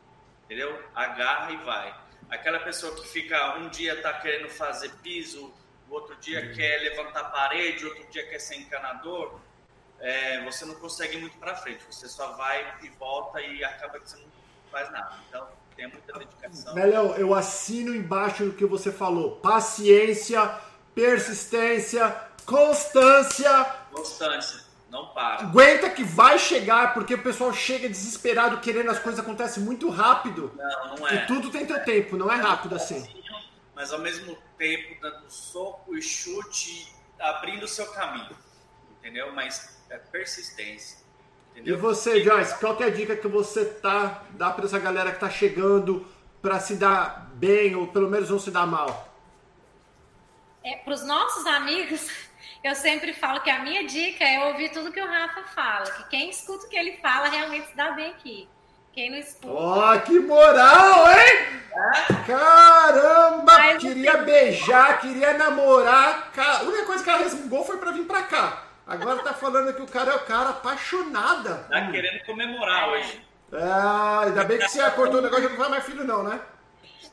entendeu? Agarra e vai. Aquela pessoa que fica, um dia tá querendo fazer piso, o outro dia quer levantar parede, outro dia quer ser encanador, é, você não consegue muito pra frente, você só vai e volta e acaba que você não faz nada. Então, tem muita dedicação. Lédio, eu assino embaixo do que você falou. Paciência, persistência... Constância. Constância. Não para. Aguenta que vai chegar, porque o pessoal chega desesperado, querendo as coisas acontecem muito rápido. Não, não é. E tudo tem teu tempo, não é rápido assim. Mas ao mesmo tempo, dando soco e chute, abrindo o seu caminho. Entendeu? Mas é persistência. Entendeu? E você, Joyce, qual que é a dica que você tá, dá pra essa galera que tá chegando pra se dar bem, ou pelo menos não se dar mal? É, pros nossos amigos... Eu sempre falo que a minha dica é ouvir tudo que o Rafa fala, que quem escuta o que ele fala realmente se dá bem aqui. Quem não escuta... Ó, oh, que moral, hein? Caramba! Mas queria eu... beijar, queria namorar. A única coisa que ela resmungou foi pra vir pra cá. Agora tá falando que o cara é o cara apaixonada. Tá querendo comemorar hoje. Ah, ainda bem que você acordou o negócio, não vai mais filho não, né?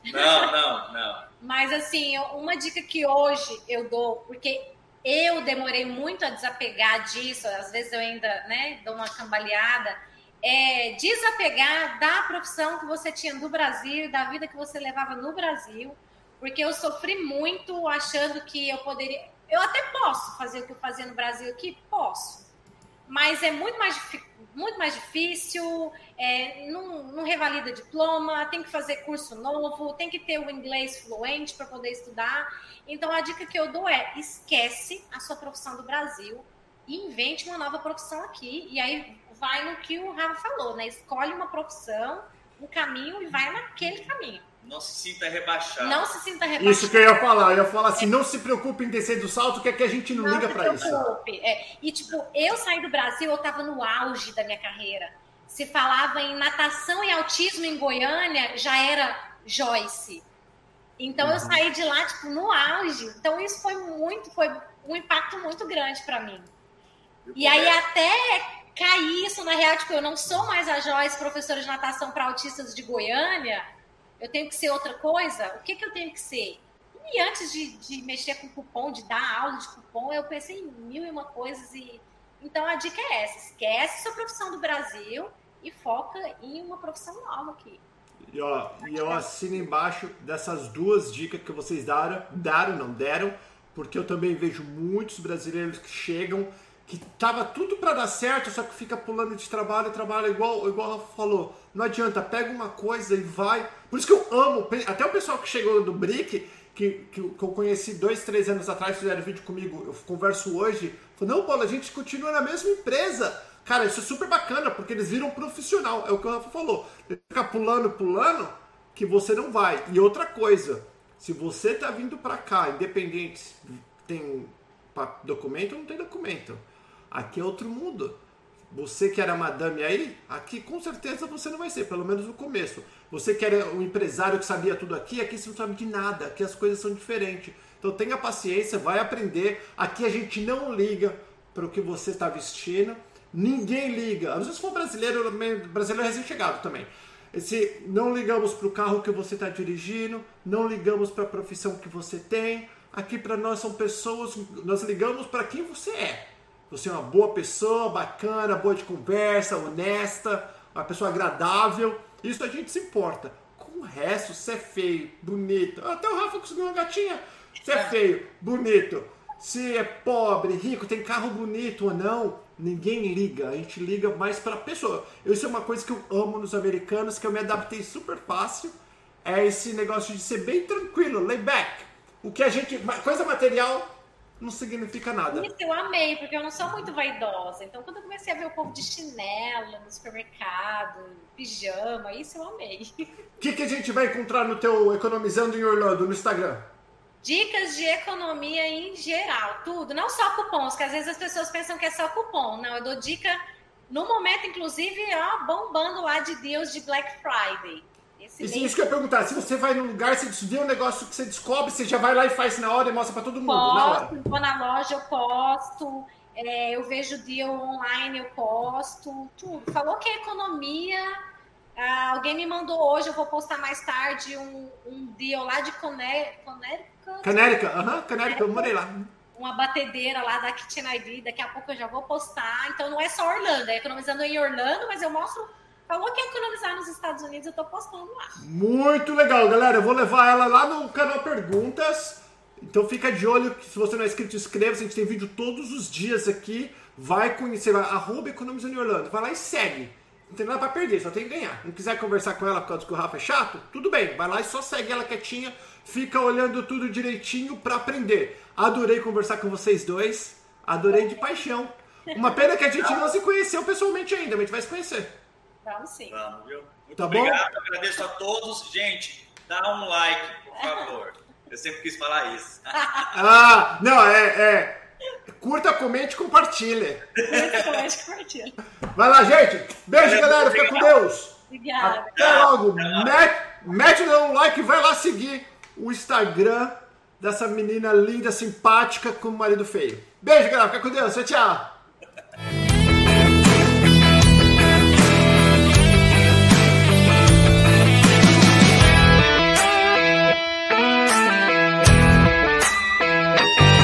Não, não, não. Mas assim, uma dica que hoje eu dou, porque... Eu demorei muito a desapegar disso, às vezes eu ainda, né, dou uma cambaleada. É, desapegar da profissão que você tinha no Brasil, da vida que você levava no Brasil, porque eu sofri muito achando que eu poderia... Eu até posso fazer o que eu fazia no Brasil aqui, posso, mas é muito mais, muito mais difícil, é, não, não revalida diploma, tem que fazer curso novo, tem que ter o inglês fluente para poder estudar. Então, a dica que eu dou é, esquece a sua profissão do Brasil e invente uma nova profissão aqui. E aí, vai no que o Rafa falou, né? Escolhe uma profissão, um caminho e vai naquele caminho. Não se sinta rebaixado. Não se sinta rebaixado. Isso que eu ia falar. Eu ia falar assim, é. Não se preocupe em descer do salto, que aqui a gente não, não liga pra isso. Não se preocupe. É. E, tipo, eu saí do Brasil, eu tava no auge da minha carreira. Se falava em natação e autismo em Goiânia, já era Joyce. Então, eu saí de lá, tipo, no auge. Então, isso foi muito, foi um impacto muito grande pra mim. Eu e aí, até cair isso, na real, tipo, eu não sou mais a Joyce, professora de natação para autistas de Goiânia. Eu tenho que ser outra coisa? O que que eu tenho que ser? E antes de, de mexer com cupom, de dar aula de cupom, eu pensei em mil e uma coisas. E... Então, a dica é essa. Esquece sua profissão do Brasil e foca em uma profissão nova aqui. E ó, eu assino embaixo dessas duas dicas que vocês daram, daram, não deram, porque eu também vejo muitos brasileiros que chegam, que tava tudo para dar certo, só que fica pulando de trabalho, trabalho igual, igual ela falou, não adianta, pega uma coisa e vai. Por isso que eu amo, até o pessoal que chegou do Brick, que, que, que eu conheci dois, três anos atrás, fizeram vídeo comigo, eu converso hoje, falo, não, Paulo, a gente continua na mesma empresa. Cara, isso é super bacana, porque eles viram profissional, é o que o Rafa falou. Ficar pulando, pulando, que você não vai. E outra coisa, se você tá vindo pra cá, independente, tem documento ou não tem documento, aqui é outro mundo. Você que era madame aí, aqui com certeza você não vai ser, pelo menos no começo. Você que era um empresário que sabia tudo aqui, aqui você não sabe de nada, aqui as coisas são diferentes. Então tenha paciência, vai aprender. Aqui a gente não liga para o que você está vestindo, ninguém liga. A não ser se for brasileiro, brasileiro é recém-chegado também. Esse, não ligamos para o carro que você está dirigindo, não ligamos para a profissão que você tem. Aqui para nós são pessoas, nós ligamos para quem você é. Você é uma boa pessoa, bacana, boa de conversa, honesta, uma pessoa agradável. Isso a gente se importa. Com o resto, se é feio, bonito. Até o Rafa conseguiu uma gatinha. Se é feio, bonito. Se é pobre, rico, tem carro bonito ou não, ninguém liga. A gente liga mais para a pessoa. Isso é uma coisa que eu amo nos americanos, que eu me adaptei super fácil. É esse negócio de ser bem tranquilo, lay back. O que a gente... Coisa material... não significa nada. Isso eu amei, porque eu não sou muito vaidosa. Então, quando eu comecei a ver o povo de chinelo no supermercado, pijama, isso eu amei. O que, que a gente vai encontrar no teu Economizando em Orlando, no Instagram? Dicas de economia em geral, tudo. Não só cupons, porque às vezes as pessoas pensam que é só cupom. Não, eu dou dica, no momento, inclusive, ó, bombando lá de Deus de Black Friday. Esse isso, isso que eu ia perguntar, se você vai num lugar, você vê um negócio que você descobre, você já vai lá e faz na hora e mostra pra todo mundo, posto, na hora. Vou na loja, eu posto, é, eu vejo deal online, eu posto, tudo. Falou que é economia, ah, alguém me mandou hoje, eu vou postar mais tarde um, um deal lá de Conérica. Conérica, aham, Conérica, eu morei lá. Uma batedeira lá da Kitchen I D, daqui a pouco eu já vou postar. Então não é só Orlando, é Economizando em Orlando, mas eu mostro... Falou que economizar nos Estados Unidos, eu tô postando lá. Muito legal, galera. Eu vou levar ela lá no canal Perguntas. Então fica de olho, se você não é inscrito, inscreva-se. A gente tem vídeo todos os dias aqui. Vai conhecer, vai, arroba Economizando em Orlando. Vai lá e segue. Não tem nada pra perder, só tem que ganhar. Não quiser conversar com ela por causa que o Rafa é chato, tudo bem. Vai lá e só segue ela quietinha. Fica olhando tudo direitinho pra aprender. Adorei conversar com vocês dois. Adorei de paixão. Uma pena que a gente não se conheceu pessoalmente ainda, mas a gente vai se conhecer. Vamos sim. Vamos, viu? Muito tá obrigado, bom? Agradeço a todos. Gente, dá um like, por favor. Eu sempre quis falar isso. Ah, não, é... é. Curta, comente e compartilhe. Curta, comente e compartilhe. Vai lá, gente. Beijo, galera. Fica com Deus. Obrigada. Até logo. Mete um like e vai lá seguir o Instagram dessa menina linda, simpática, com o marido feio. Beijo, galera. Fica com Deus. Tchau, tchau.